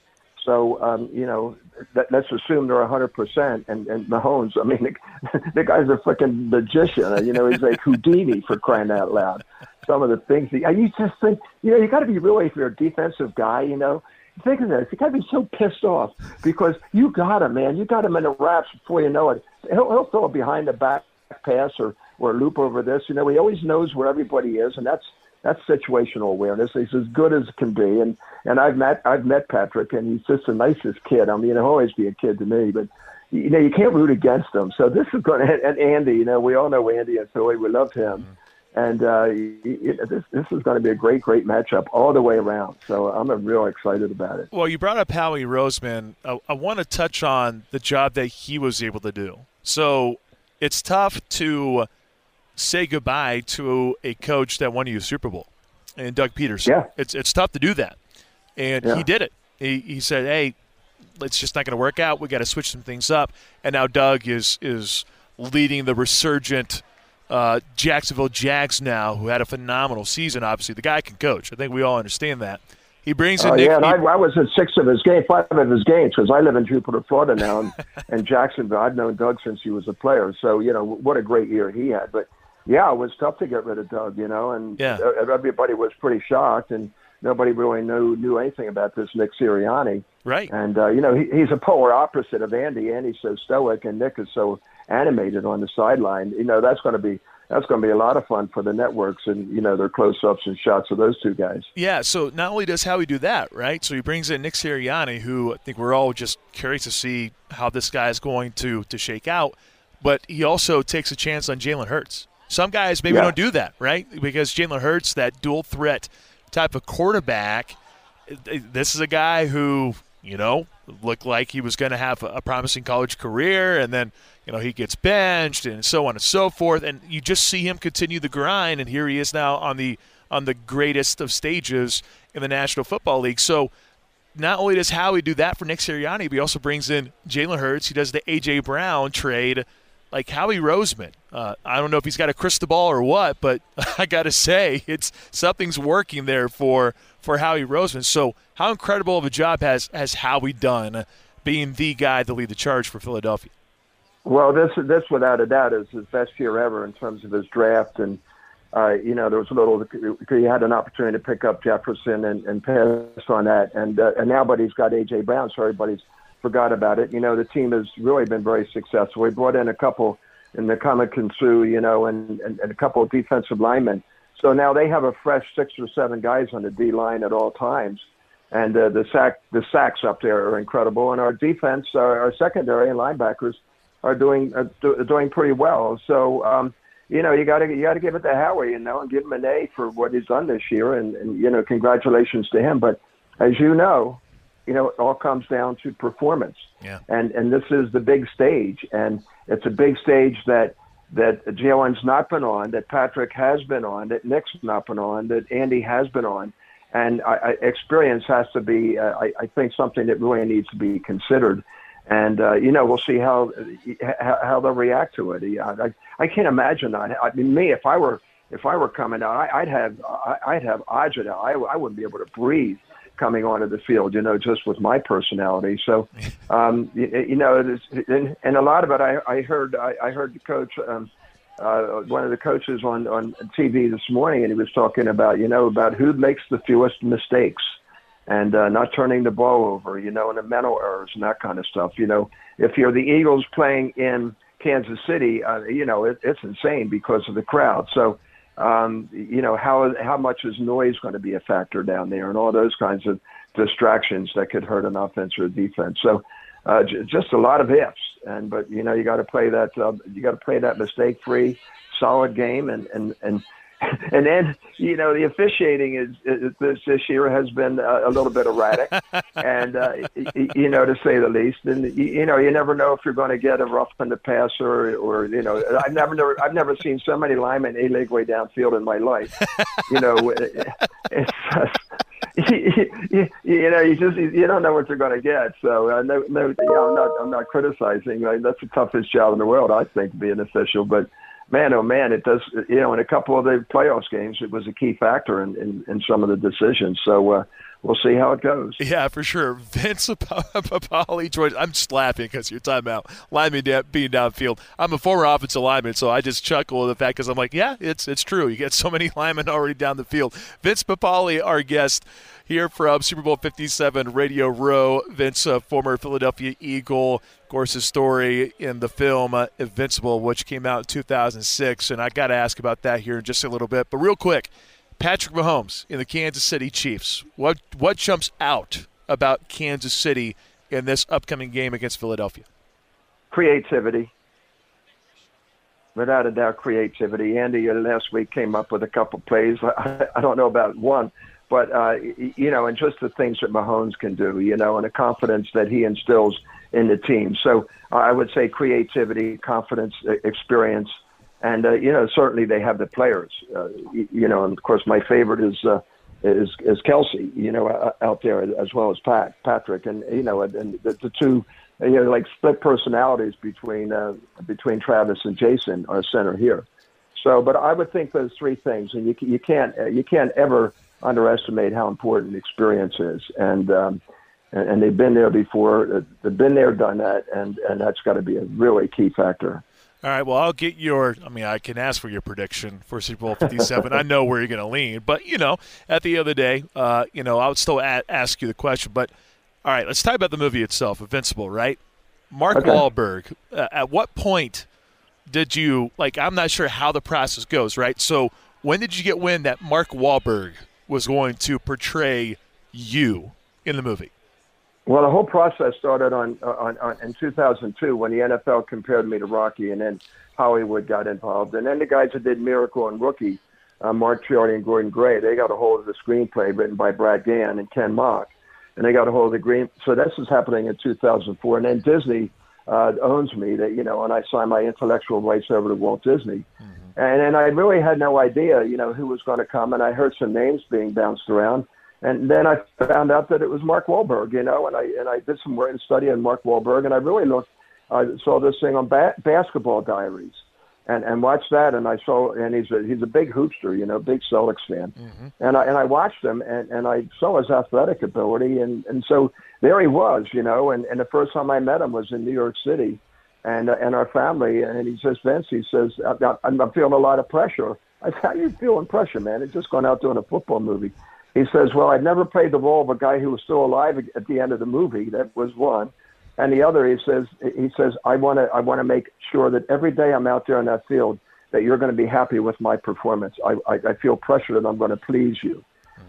So um, you know, that, let's assume they're a hundred percent. And and Mahomes, I mean, the, the guy's a freaking magician. You know, he's like Houdini, for crying out loud. Some of the things, that, and you just think, you know, you got to be really, if you're a defensive guy, you know. Think of this. You got to be so pissed off because you got him, man. You got him in the wraps before you know it. He'll, he'll throw a behind-the-back pass or, or a loop over this. You know, he always knows where everybody is, and that's that's situational awareness. He's as good as it can be. And, and I've met I've met Patrick, and he's just the nicest kid. I mean, he'll always be a kid to me. But, you know, you can't root against him. So this is going to – and Andy, you know, we all know Andy and Philly. We love him. Mm-hmm. And uh, it, this this is going to be a great, great matchup all the way around. So I'm real excited about it. Well, you brought up Howie Roseman. I, I want to touch on the job that he was able to do. So it's tough to say goodbye to a coach that won you a Super Bowl, and Doug Peterson. Yeah. It's it's tough to do that. And yeah. he did it. He, he said, hey, it's just not going to work out. We got to switch some things up. And now Doug is is leading the resurgent Uh, Jacksonville Jags now, who had a phenomenal season. Obviously, the guy can coach. I think we all understand that. He brings in. Oh, Nick, yeah, and he, I, I was at six of his games, five of his games, because I live in Jupiter, Florida now, and, and Jacksonville. I've known Doug since he was a player, so you know what a great year he had. But yeah, it was tough to get rid of Doug, you know, and yeah. everybody was pretty shocked, and nobody really knew knew anything about this Nick Sirianni, right? And uh, you know, he, he's a polar opposite of Andy. Andy's so stoic, and Nick is so animated on the sideline. You know, that's going to be that's going to be a lot of fun for the networks, and you know, their close-ups and shots of those two guys. Yeah, so not only does Howie do that, right? So he brings in Nick Sirianni, who I think we're all just curious to see how this guy is going to to shake out. But he also takes a chance on Jalen Hurts. Some guys maybe yeah. don't do that, right? Because Jalen Hurts, that dual threat type of quarterback. This is a guy who, you know, looked like he was going to have a promising college career, and then, you know, he gets benched and so on and so forth. And you just see him continue the grind, and here he is now on the on the greatest of stages in the National Football League. So not only does Howie do that for Nick Sirianni, but he also brings in Jalen Hurts. He does the A J. Brown trade. Like Howie Roseman, uh, I don't know if he's got a crystal ball or what, but I got to say it's something's working there for for Howie Roseman. So how incredible of a job has, has Howie done being the guy to lead the charge for Philadelphia? Well, this, this without a doubt is his best year ever in terms of his draft. And, uh, you know, there was a little – he had an opportunity to pick up Jefferson and, and pass on that. And, uh, and now, but he's got A J. Brown, so everybody's – forgot about it. You know, the team has really been very successful. We brought in a couple in the Comet Kinsu, you know, and, and, and a couple of defensive linemen. So now they have a fresh six or seven guys on the D line at all times. And uh, the sack, the sacks up there are incredible. And our defense, our, our secondary and linebackers are doing are do, doing pretty well. So, um, you know, you gotta you gotta give it to Howie, you know, and give him an A for what he's done this year. And, and you know, congratulations to him. But as you know, you know, it all comes down to performance. Yeah. And and this is the big stage. And it's a big stage that that Jalen's not been on, that Patrick has been on, that Nick's not been on, that Andy has been on. And I, I, experience has to be, uh, I, I think, something that really needs to be considered. And, uh, you know, we'll see how how they'll react to it. I, I can't imagine that. I mean, me, if I were if I were coming out, I, I'd have I'd have agita. I, I wouldn't be able to breathe coming onto the field, you know, just with my personality. So, um, you, you know, it is, and, and a lot of it, I, I heard I, I heard the coach, um, uh, one of the coaches on, on T V this morning, and he was talking about, you know, about who makes the fewest mistakes. And uh, not turning the ball over, you know, and the mental errors and that kind of stuff. You know, if you're the Eagles playing in Kansas City, uh, you know, it, it's insane because of the crowd. So, um, you know, how how much is noise going to be a factor down there and all those kinds of distractions that could hurt an offense or a defense. So uh, j- just a lot of ifs. And but, you know, you got to play that uh, you got to play that mistake free, solid game and and and. And then, you know, the officiating is, is this, this year has been a, a little bit erratic, and uh, you, you know, to say the least. And you, you know, you never know if you're going to get a rough on the pass or, or you know, I've never, never, I've never seen so many linemen a leg way downfield in my life. You know, it, it's just, you, you, you know, you just you don't know what you're going to get. So uh, no, no, you know, I'm not, I'm not criticizing. Like, that's the toughest job in the world, I think, to be an official, but. Man, oh man, it does, you know, in a couple of the playoffs games, it was a key factor in, in, in some of the decisions. So uh, we'll see how it goes. Yeah, for sure. Vince Papali joins. I'm just laughing because your timeout, lineman being downfield. I'm a former offensive lineman, so I just chuckle at the fact because I'm like, yeah, it's it's true. You get so many linemen already down the field. Vince Papali, our guest here from Super Bowl fifty-seven Radio Row. Vince, a former Philadelphia Eagle. Of course, his story in the film uh, Invincible, which came out in two thousand six, and I got to ask about that here in just a little bit. But real quick, Patrick Mahomes in the Kansas City Chiefs. What what jumps out about Kansas City in this upcoming game against Philadelphia? Creativity. Without a doubt, creativity. Andy last week came up with a couple plays. I, I don't know about one. But, uh, you know, and just the things that Mahomes can do, you know, and the confidence that he instills in the team. So uh, I would say creativity, confidence, experience. And, uh, you know, certainly they have the players, uh, you know, and, of course, my favorite is uh, is, is Kelsey, you know, out there, as well as Pat, Patrick. And, you know, and the, the two, you know, like split personalities between uh, between Travis and Jason, our center here. So but I would think those three things, and you, you can't you can't ever – underestimate how important experience is, and um, and, and they've been there before. They've been there, done that, and, and that's got to be a really key factor. All right, well, I'll get your – I mean, I can ask for your prediction for Super Bowl fifty-seven. I know where you're going to lean. But, you know, at the end of the day, uh, you know, I would still a- ask you the question. But, all right, let's talk about the movie itself, Invincible, right? Mark okay. Wahlberg, uh, at what point did you – like, I'm not sure how the process goes, right? So when did you get wind that Mark Wahlberg – was going to portray you in the movie? Well, the whole process started on, on, on in two thousand two when the N F L compared me to Rocky, and then Hollywood got involved. And then the guys that did Miracle and Rookie, uh, Mark Ciardi and Gordon Gray, they got a hold of the screenplay written by Brad Gann and Ken Mock, and they got a hold of the green. So this is happening in two thousand four. And then Disney uh, owns me, that, you know, and I signed my intellectual rights over to Walt Disney. Mm-hmm. And and I really had no idea, you know, who was going to come. And I heard some names being bounced around. And then I found out that it was Mark Wahlberg, you know, and I and I did some work and study on Mark Wahlberg. And I really looked, I saw this thing on ba- Basketball Diaries and, and watched that. And I saw, and he's a, he's a big hoopster, you know, big Celtics fan. Mm-hmm. And, I, and I watched him and, and I saw his athletic ability. And, and so there he was, you know, and, and the first time I met him was in New York City. And uh, and our family, and he says, Vince, he says, I'm, I'm feeling a lot of pressure. I said, how are you feeling pressure, man? It's just going out doing a football movie. He says, well, I've never played the role of a guy who was still alive at the end of the movie. That was one. And the other, he says, he says, I want to I want to make sure that every day I'm out there in that field that you're going to be happy with my performance. I, I, I feel pressure that I'm going to please you.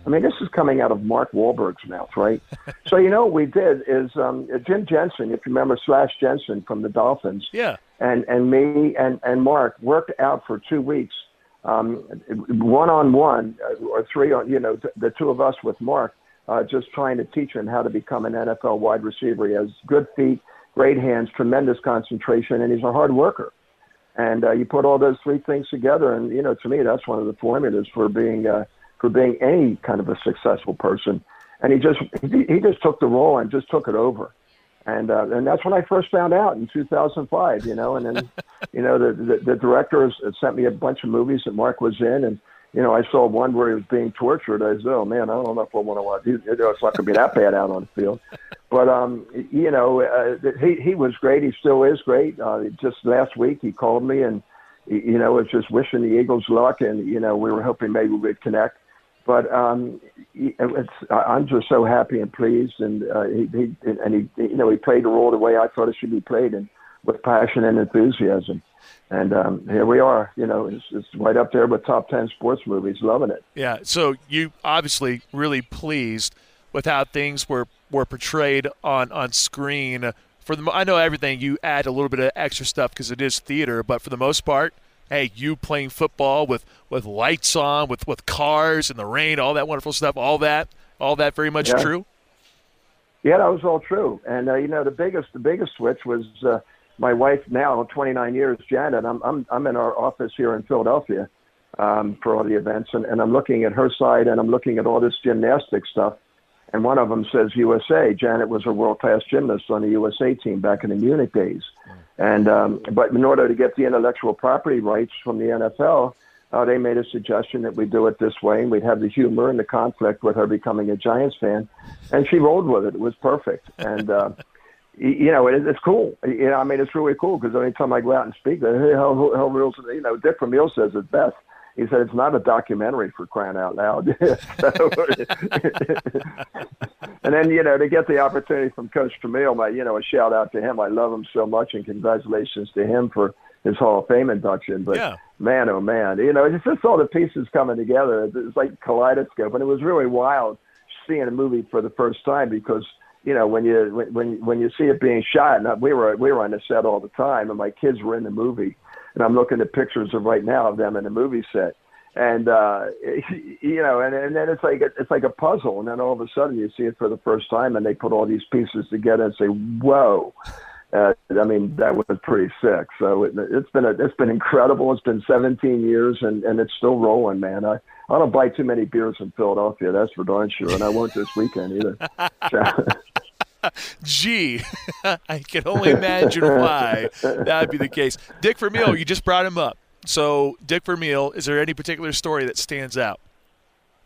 I mean, this is coming out of Mark Wahlberg's mouth, right? So, you know, what we did is um, Jim Jensen, if you remember, Slash Jensen from the Dolphins, yeah, and, and me and, and Mark worked out for two weeks, um, one-on-one or three, on you know, the two of us with Mark, uh, just trying to teach him how to become an N F L wide receiver. He has good feet, great hands, tremendous concentration, and he's a hard worker. And uh, you put all those three things together, and, you know, to me, that's one of the formulas for being uh, – for being any kind of a successful person. And he just he, he just took the role and just took it over. And uh, and that's when I first found out in two thousand five, you know. And then, you know, the, the, the director sent me a bunch of movies that Mark was in. And, you know, I saw one where he was being tortured. I said, oh, man, I don't know if I want to watch. You know, it's not going to be that bad out on the field. But, um, you know, uh, he, he was great. He still is great. Uh, just last week he called me and, you know, was just wishing the Eagles luck. And, you know, we were hoping maybe we'd connect. But um, it's, I'm just so happy and pleased, and uh, he, he and he, you know, he played the role the way I thought it should be played, and with passion and enthusiasm. And um, here we are, you know, it's, it's right up there with top ten sports movies, loving it. Yeah. So you obviously really pleased with how things were, were portrayed on, on screen. For the, I know everything you add a little bit of extra stuff because it is theater, but for the most part. Hey, you playing football with, with lights on, with, with cars and the rain, all that wonderful stuff, all that, all that very much yeah. true? Yeah, that was all true. And, uh, you know, the biggest the biggest switch was uh, my wife now, twenty-nine years, Janet. I'm I'm I'm in our office here in Philadelphia um, for all the events, and, and I'm looking at her side, and I'm looking at all this gymnastic stuff. And one of them says U S A. Janet was a world-class gymnast on the U S A team back in the Munich days. And um, but in order to get the intellectual property rights from the N F L, uh, they made a suggestion that we do it this way, and we'd have the humor and the conflict with her becoming a Giants fan. And she rolled with it. It was perfect. And, uh, you know, it, it's cool. You know, I mean, it's really cool because any time I go out and speak, hey, how, how real, you know, Dick Vermeil says it best. He said, it's not a documentary, for crying out loud. So, and then, you know, to get the opportunity from Coach Vermeil, my, you know, a shout out to him. I love him so much, and congratulations to him for his Hall of Fame induction. But, yeah. man, oh, man, you know, it's just all the pieces coming together. It's like kaleidoscope. And it was really wild seeing a movie for the first time because, you know, when you when when you see it being shot, and we were, we were on the set all the time, and my kids were in the movie. And I'm looking at pictures of right now of them in the movie set, and uh, you know, and, and then it's like a, it's like a puzzle, and then all of a sudden you see it for the first time, and they put all these pieces together and say, "Whoa!" Uh, I mean, that was pretty sick. So it, it's been a, it's been incredible. It's been seventeen years, and, and it's still rolling, man. I, I don't buy too many beers in Philadelphia, that's for darn sure, and I won't this weekend either. Gee, I can only imagine why that would be the case. Dick Vermeil, you just brought him up. So, Dick Vermeil, is there any particular story that stands out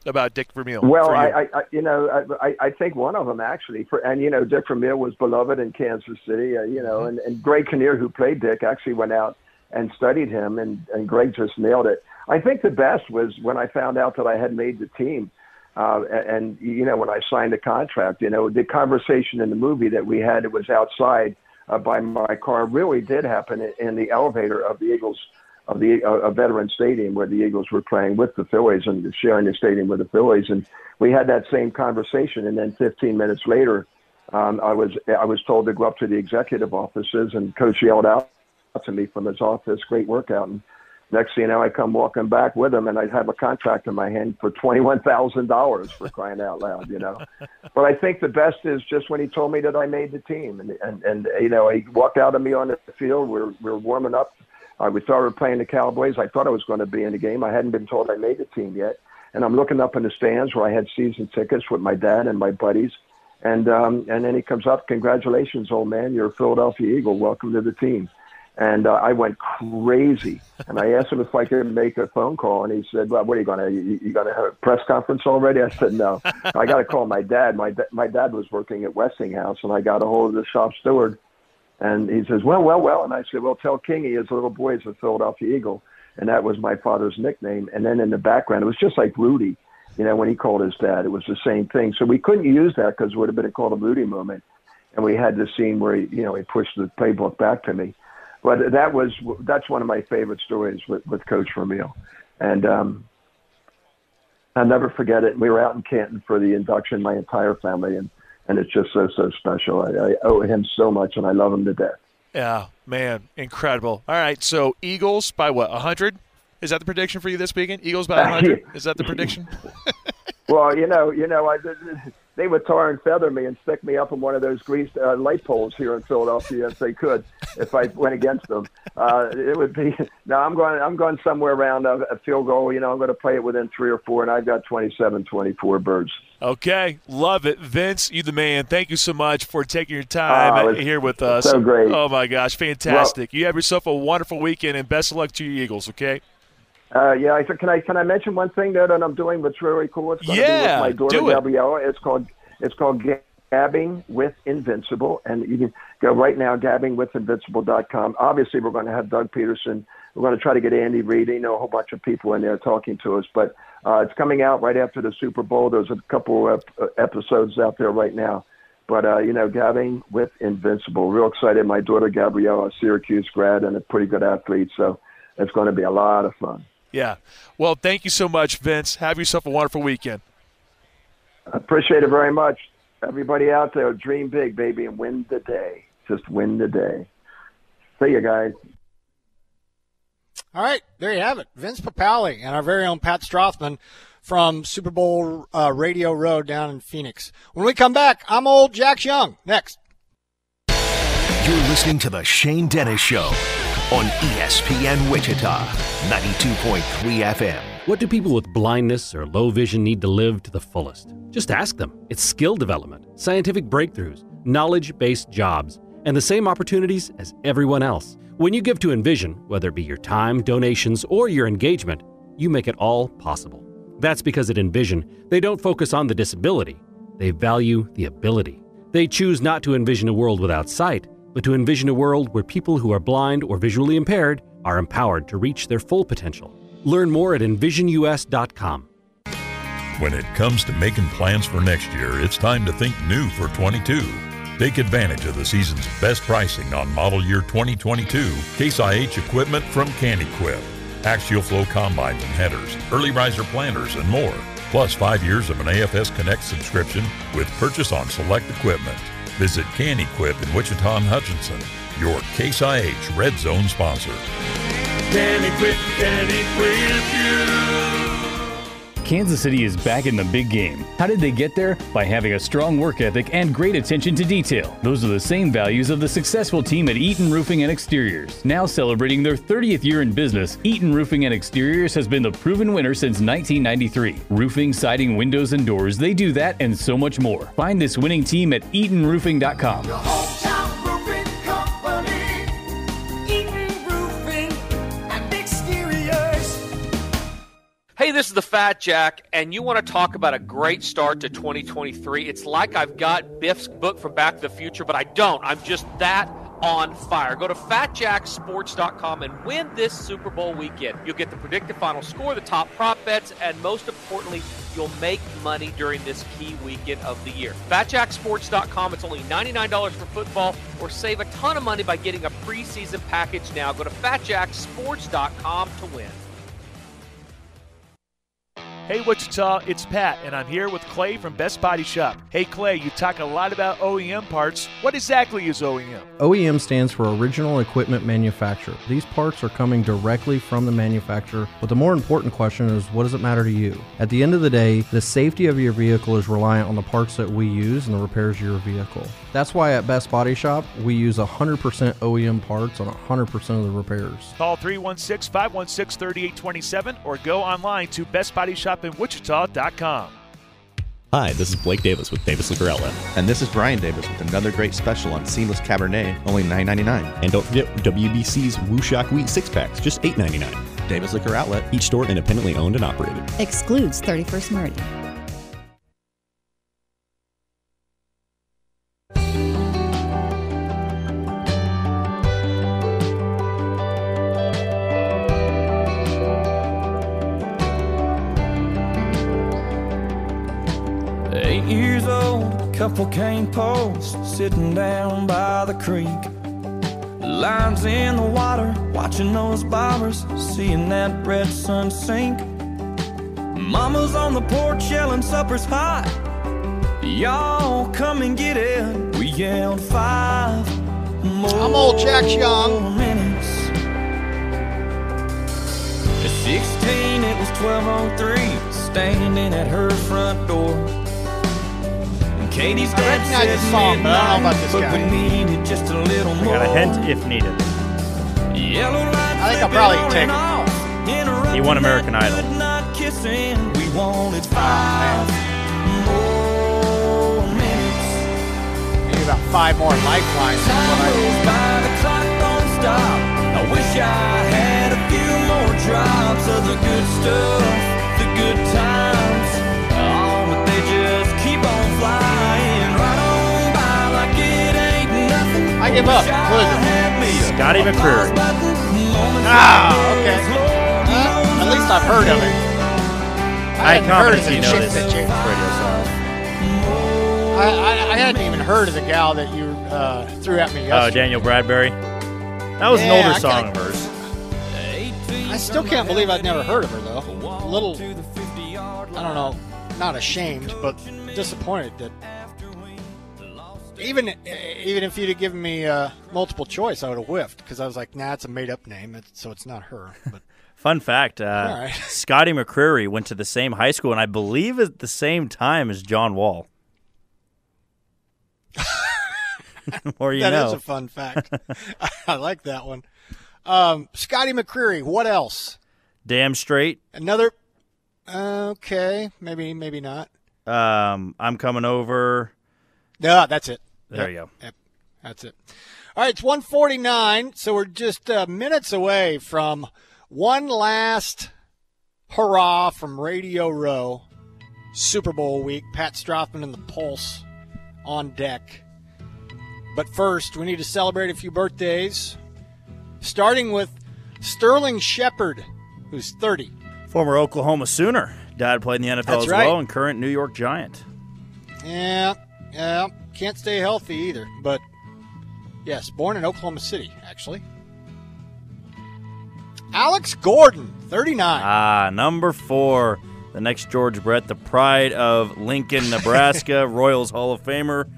about Dick Vermeil? Well, I, I, you know, I, I think one of them actually. For, and you know, Dick Vermeil was beloved in Kansas City. Uh, you know, and, and Greg Kinnear, who played Dick, actually went out and studied him, and, and Greg just nailed it. I think the best was when I found out that I had made the team. Uh, and, you know, when I signed the contract, you know, the conversation in the movie that we had, it was outside uh, by my car, really did happen in, in the elevator of the Eagles, of the uh, of Veterans Stadium, where the Eagles were playing with the Phillies and sharing the stadium with the Phillies. And we had that same conversation. And then fifteen minutes later, um, I was I was told to go up to the executive offices, and Coach yelled out to me from his office, great workout. And next thing you know, I come walking back with him, and I'd have a contract in my hand for twenty-one thousand dollars, for crying out loud, you know. But I think the best is just when he told me that I made the team. And, and, and you know, he walked out of me on the field. We were, we were warming up. Uh, we thought we were playing the Cowboys. I thought I was going to be in the game. I hadn't been told I made the team yet. And I'm looking up in the stands where I had season tickets with my dad and my buddies. And, um, and then he comes up, congratulations, old man. You're a Philadelphia Eagle. Welcome to the team. And uh, I went crazy. And I asked him if I could make a phone call. And he said, well, what are you going to, you, you going to have a press conference already? I said, no, I got to call my dad. My, my dad was working at Westinghouse, and I got a hold of the shop steward. And he says, well, well, well. And I said, well, tell King he is a little boy, he's a Philadelphia Eagle. And that was my father's nickname. And then in the background, it was just like Rudy, you know, when he called his dad, it was the same thing. So we couldn't use that because it would have been called a Rudy moment. And we had this scene where he, you know, he pushed the playbook back to me. But that was that's one of my favorite stories with, with Coach Vermeil, and um, I'll never forget it. We were out in Canton for the induction, my entire family, and, and it's just so so special. I, I owe him so much, and I love him to death. Yeah, man, incredible. All right, so Eagles by what? A hundred? Is that the prediction for you this weekend? Eagles by a hundred? Is that the prediction? Well, you know, you know, I they would tar and feather me and stick me up in one of those greased uh, light poles here in Philadelphia if they could. if I went against them. Uh, it would be no. I'm going. I'm going somewhere around a, a field goal. You know, I'm going to play it within three or four, and I've got twenty-seven twenty-four Birds. Okay, love it, Vince. You the man. Thank you so much for taking your time oh, here with us. So great. Oh my gosh, fantastic! Well, you have yourself a wonderful weekend, and best of luck to your Eagles. Okay. Uh, yeah, I can I can I mention one thing though that I'm doing that's really cool. It's going yeah, to be with my daughter Gabriella. It's called it's called Gabbing with Invincible, and you can go right now gabbing with invincible dot com. Obviously, we're going to have Doug Peterson. We're going to try to get Andy Reid. You know, a whole bunch of people in there talking to us, but uh, it's coming out right after the Super Bowl. There's a couple of episodes out there right now, but uh, you know, Gabbing with Invincible. Real excited. My daughter Gabriella, a Syracuse grad and a pretty good athlete, so it's going to be a lot of fun. Yeah. Well, thank you so much, Vince. Have yourself a wonderful weekend. I appreciate it very much. Everybody out there, dream big, baby, and win the day. Just win the day. See you guys. All right. There you have it. Vince Papale and our very own Pat Strothman from Super Bowl uh, Radio Row down in Phoenix. When we come back, I'm old Jax Young. Next. You're listening to The Shane Dennis Show on E S P N Wichita, ninety-two point three F M. What do people with blindness or low vision need to live to the fullest? Just ask them. It's skill development, scientific breakthroughs, knowledge-based jobs, and the same opportunities as everyone else. When you give to Envision, whether it be your time, donations, or your engagement, you make it all possible. That's because at Envision, they don't focus on the disability. They value the ability. They choose not to envision a world without sight, but to envision a world where people who are blind or visually impaired are empowered to reach their full potential. Learn more at envision U S dot com. When it comes to making plans for next year, it's time to think new for twenty-two. Take advantage of the season's best pricing on model year twenty twenty-two Case I H equipment from Can-Equip, axial flow combines and headers, early riser planters, and more, plus five years of an A F S Connect subscription with purchase on select equipment. Visit Can-Equip in Wichita and Hutchinson, your Case I H Red Zone sponsor. Can-Equip, Can-Equip you. Kansas City is back in the big game. How did they get there? By having a strong work ethic and great attention to detail. Those are the same values of the successful team at Eaton Roofing and Exteriors. Now celebrating their thirtieth year in business, Eaton Roofing and Exteriors has been the proven winner since nineteen ninety-three. Roofing, siding, windows, and doors, they do that and so much more. Find this winning team at eaton roofing dot com. Hey, this is the Fat Jack, and you want to talk about a great start to twenty twenty-three. It's like I've got Biff's book from Back to the Future, but I don't. I'm just that on fire. Go to fat jack sports dot com and win this Super Bowl weekend. You'll get the predicted final score, the top prop bets, and most importantly, you'll make money during this key weekend of the year. fat jack sports dot com. It's only ninety-nine dollars for football, or save a ton of money by getting a preseason package now. Go to fat jack sports dot com to win. Hey, Wichita, it's Pat, and I'm here with Clay from Best Body Shop. Hey, Clay, you talk a lot about O E M parts. What exactly is O E M? O E M stands for Original Equipment Manufacturer. These parts are coming directly from the manufacturer, but the more important question is, what does it matter to you? At the end of the day, the safety of your vehicle is reliant on the parts that we use and the repairs of your vehicle. That's why at Best Body Shop, we use one hundred percent O E M parts on one hundred percent of the repairs. Call three one six, five one six, three eight two seven or go online to best body shop in wichita dot com. Hi, this is Blake Davis with Davis Liquor Outlet. And this is Brian Davis with another great special on Seamless Cabernet, only nine ninety-nine. And don't forget W B C's Wooshock Wheat six-packs, just eight ninety-nine. Davis Liquor Outlet, each store independently owned and operated. Excludes thirty-first Meridian. Couple cane posts sitting down by the creek. Lines in the water, watching those bobbers, seeing that red sun sink. Mama's on the porch yelling, supper's hot. Y'all come and get it. We yelled five more I'm old Jack Young. Minutes. At sixteen, it was twelve oh three, standing at her front door. Katie's I recognize this song, but I don't know about this guy. I got a hint if needed. I think I'll probably take it. He won American Idol. We wanted five more minutes. Maybe about five more lifelines. I wish I had a few more drops of the good stuff, the good times. Oh, but they just keep on flying right on by like it ain't nothing. I give up. What is it? Scotty McCreery. Ah, okay. Huh? At least I've heard of it. I, I hadn't heard of the chick that you. I, I, I hadn't even heard of the gal that you uh, threw at me yesterday. Oh, Daniel Bradbury. That was yeah, an older I song of hers. I still can't believe I'd never heard of her, though. A little, I don't know, not ashamed, but disappointed that even even if you'd have given me uh, multiple choice, I would have whiffed because I was like, nah, it's a made-up name, it's, so it's not her. But fun fact, uh, right. Scotty McCreery went to the same high school, and I believe at the same time as John Wall. More you that know. Is a fun fact. I like that one. Um, Scotty McCreery, what else? Damn straight. Another. Okay, maybe, maybe not. Um, I'm coming over. No, that's it. There yep. you go. Yep. That's it. All right, it's one forty-nine, so we're just uh, minutes away from one last hurrah from Radio Row. Super Bowl week. Pat Strothman and the Pulse on deck. But first, we need to celebrate a few birthdays, starting with Sterling Shepard, who's thirty. Former Oklahoma Sooner. Dad played in the N F L That's as right. well, and current New York Giant. Yeah, yeah. Can't stay healthy either. But, yes, born in Oklahoma City, actually. Alex Gordon, thirty-nine. Ah, number four. The next George Brett, the pride of Lincoln, Nebraska, Royals Hall of Famer.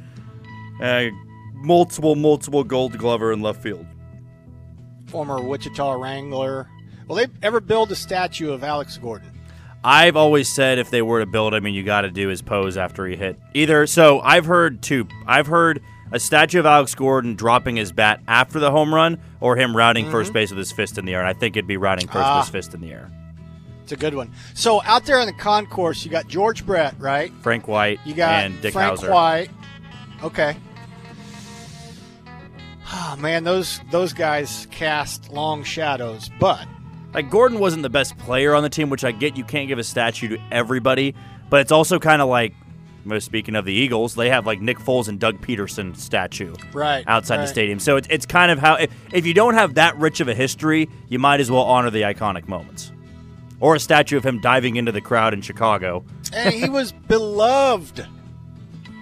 Uh, Multiple, multiple Gold Glover in left field. Former Wichita Wrangler. Will they ever build a statue of Alex Gordon? I've always said if they were to build him, I mean, you got to do his pose after he hit. Either so, I've heard two. I've heard a statue of Alex Gordon dropping his bat after the home run, or him routing mm-hmm. first base with his fist in the air. And I think it'd be routing first ah, with his fist in the air. It's a good one. So out there in the concourse, you got George Brett, right? Frank White. You got and Dick Frank Hauser. White. Okay. Oh, man, those those guys cast long shadows, but... Like, Gordon wasn't the best player on the team, which I get you can't give a statue to everybody, but it's also kind of like, speaking of the Eagles, they have, like, Nick Foles and Doug Peterson statue right, outside right. the stadium. So it's, it's kind of how... If, if you don't have that rich of a history, you might as well honor the iconic moments. Or a statue of him diving into the crowd in Chicago. And he was beloved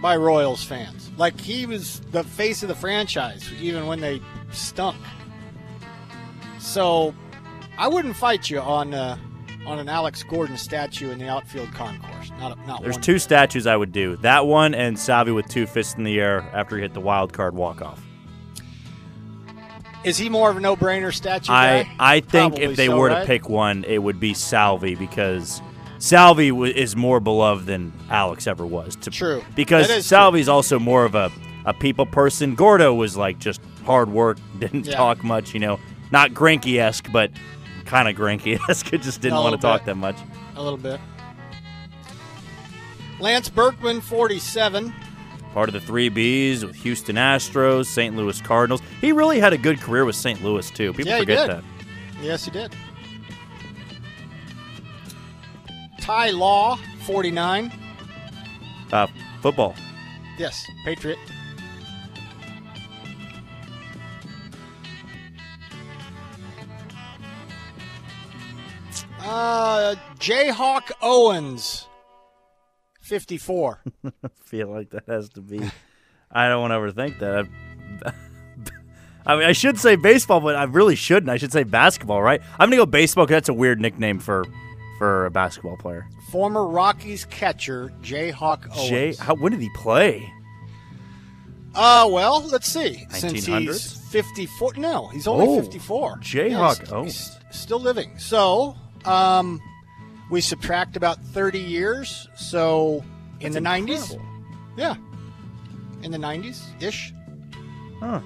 by Royals fans. Like, he was the face of the franchise, even when they stunk. So, I wouldn't fight you on uh, on an Alex Gordon statue in the outfield concourse. Not, a, not There's one two bit. Statues I would do. That one and Salvi with two fists in the air after he hit the wild card walk-off. Is he more of a no-brainer statue I, guy? I think Probably if they so, were right? to pick one, it would be Salvi because... Salvi is more beloved than Alex ever was. To, true. Because Salvi's true. also more of a, a people person. Gordo was like just hard work, didn't yeah. talk much, you know. Not Grinke-esque, but kind of Grinke-esque. Just didn't want to talk that much. A little bit. Lance Berkman, forty-seven. Part of the three Bs with Houston Astros, Saint Louis Cardinals. He really had a good career with Saint Louis, too. People yeah, forget that. Yes, he did. Ty Law, forty-nine. Uh, football. Yes, Patriot. Uh, Jayhawk Owens, fifty-four. I feel like that has to be. I don't want to overthink that. I, I mean, I should say baseball, but I really shouldn't. I should say basketball, right? I'm going to go baseball because that's a weird nickname for... for a basketball player. Former Rockies catcher, Jayhawk Owens. Jay, how, when did he play? Uh, well, let's see. nineteen hundreds? Since he's fifty-four. No, he's only oh, fifty-four. Jayhawk yeah, Owens. Still living. So, um, we subtract about thirty years. So, in That's the incredible. nineties. Yeah. in the nineties-ish. Huh.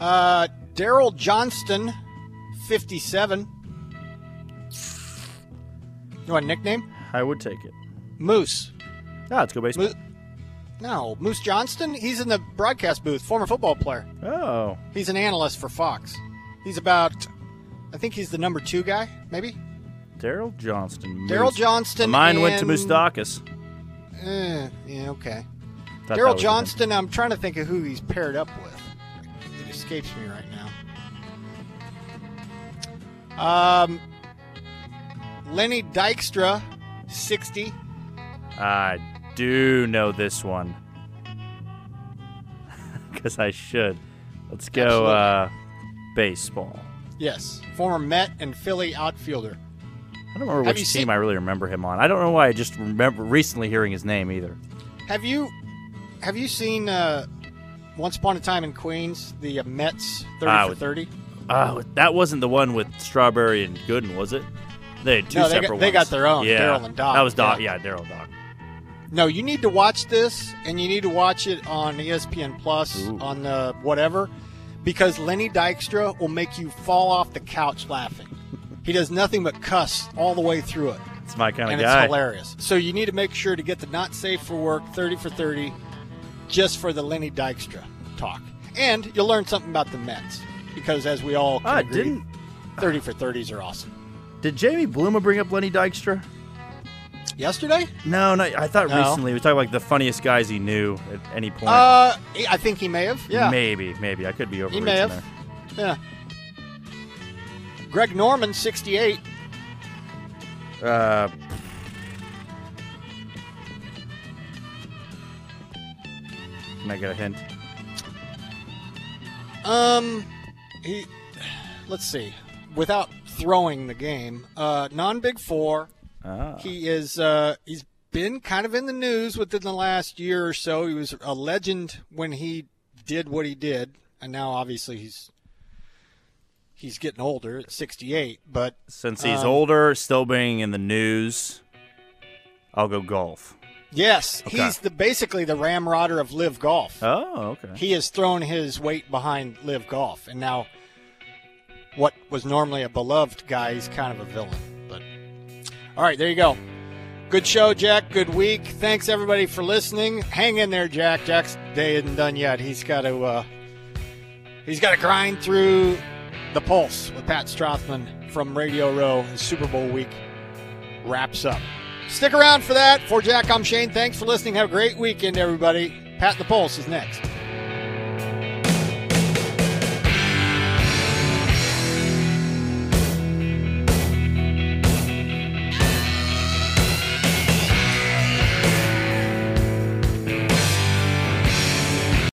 Uh, Daryl Johnston, fifty-seven. You want a nickname? I would take it. Moose. Ah, let's go baseball. Moose. No, Moose Johnston. He's in the broadcast booth. Former football player. Oh. He's an analyst for Fox. He's about, I think he's the number two guy, maybe. Daryl Johnston. Daryl Johnston. Mine and... went to Moustakis. Uh, yeah, okay. Daryl Johnston. I'm trying to think of who he's paired up with. It escapes me right now. Um, Lenny Dykstra, sixty. I do know this one because I should. Let's go uh, baseball. Yes, former Met and Philly outfielder. I don't remember Have which team seen... I really remember him on. I don't know why. I just remember recently hearing his name either. Have you? Have you seen uh, Once Upon a Time in Queens? The uh, Mets thirty uh, for thirty. Uh, that wasn't the one with Strawberry and Gooden, was it? They had two no, they separate got, ones. They got their own. Yeah. Daryl and Doc. That was Doc. Yeah, yeah Daryl and Doc. No, you need to watch this, and you need to watch it on E S P N Plus, Ooh. on the whatever, because Lenny Dykstra will make you fall off the couch laughing. He does nothing but cuss all the way through it. It's my kind and of guy. And it's hilarious. So you need to make sure to get the Not Safe for Work thirty for thirty just for the Lenny Dykstra talk. And you'll learn something about the Mets, because as we all can I agree, didn't. thirty for thirties are awesome. Did Jamie Bluma bring up Lenny Dykstra? Yesterday? No, no. I thought no. recently. We were talking about like, the funniest guys he knew at any point. Uh, I think he may have. Yeah. Maybe, maybe. I could be overreaching there. He may have. There. Yeah. Greg Norman, sixty-eight. Uh. Can I get a hint? Um, he. Let's see. Without throwing the game, uh, non-Big Four. Ah. He is, uh, he's been kind of in the news within the last year or so. He was a legend when he did what he did, and now obviously he's he's getting older at sixty-eight. But since he's um, older, still being in the news, I'll go golf. Yes, okay. He's the basically the ramrodder of Live Golf. Oh, okay. He has thrown his weight behind Live Golf, and now what was normally a beloved guy, he's kind of a villain. All right, there you go. Good show, Jack. Good week. Thanks, everybody, for listening. Hang in there, Jack. Jack's day isn't done yet. He's got to uh, he's got to grind through the Pulse with Pat Strothman from Radio Row as Super Bowl week wraps up. Stick around for that. For Jack, I'm Shane. Thanks for listening. Have a great weekend, everybody. Pat the Pulse is next.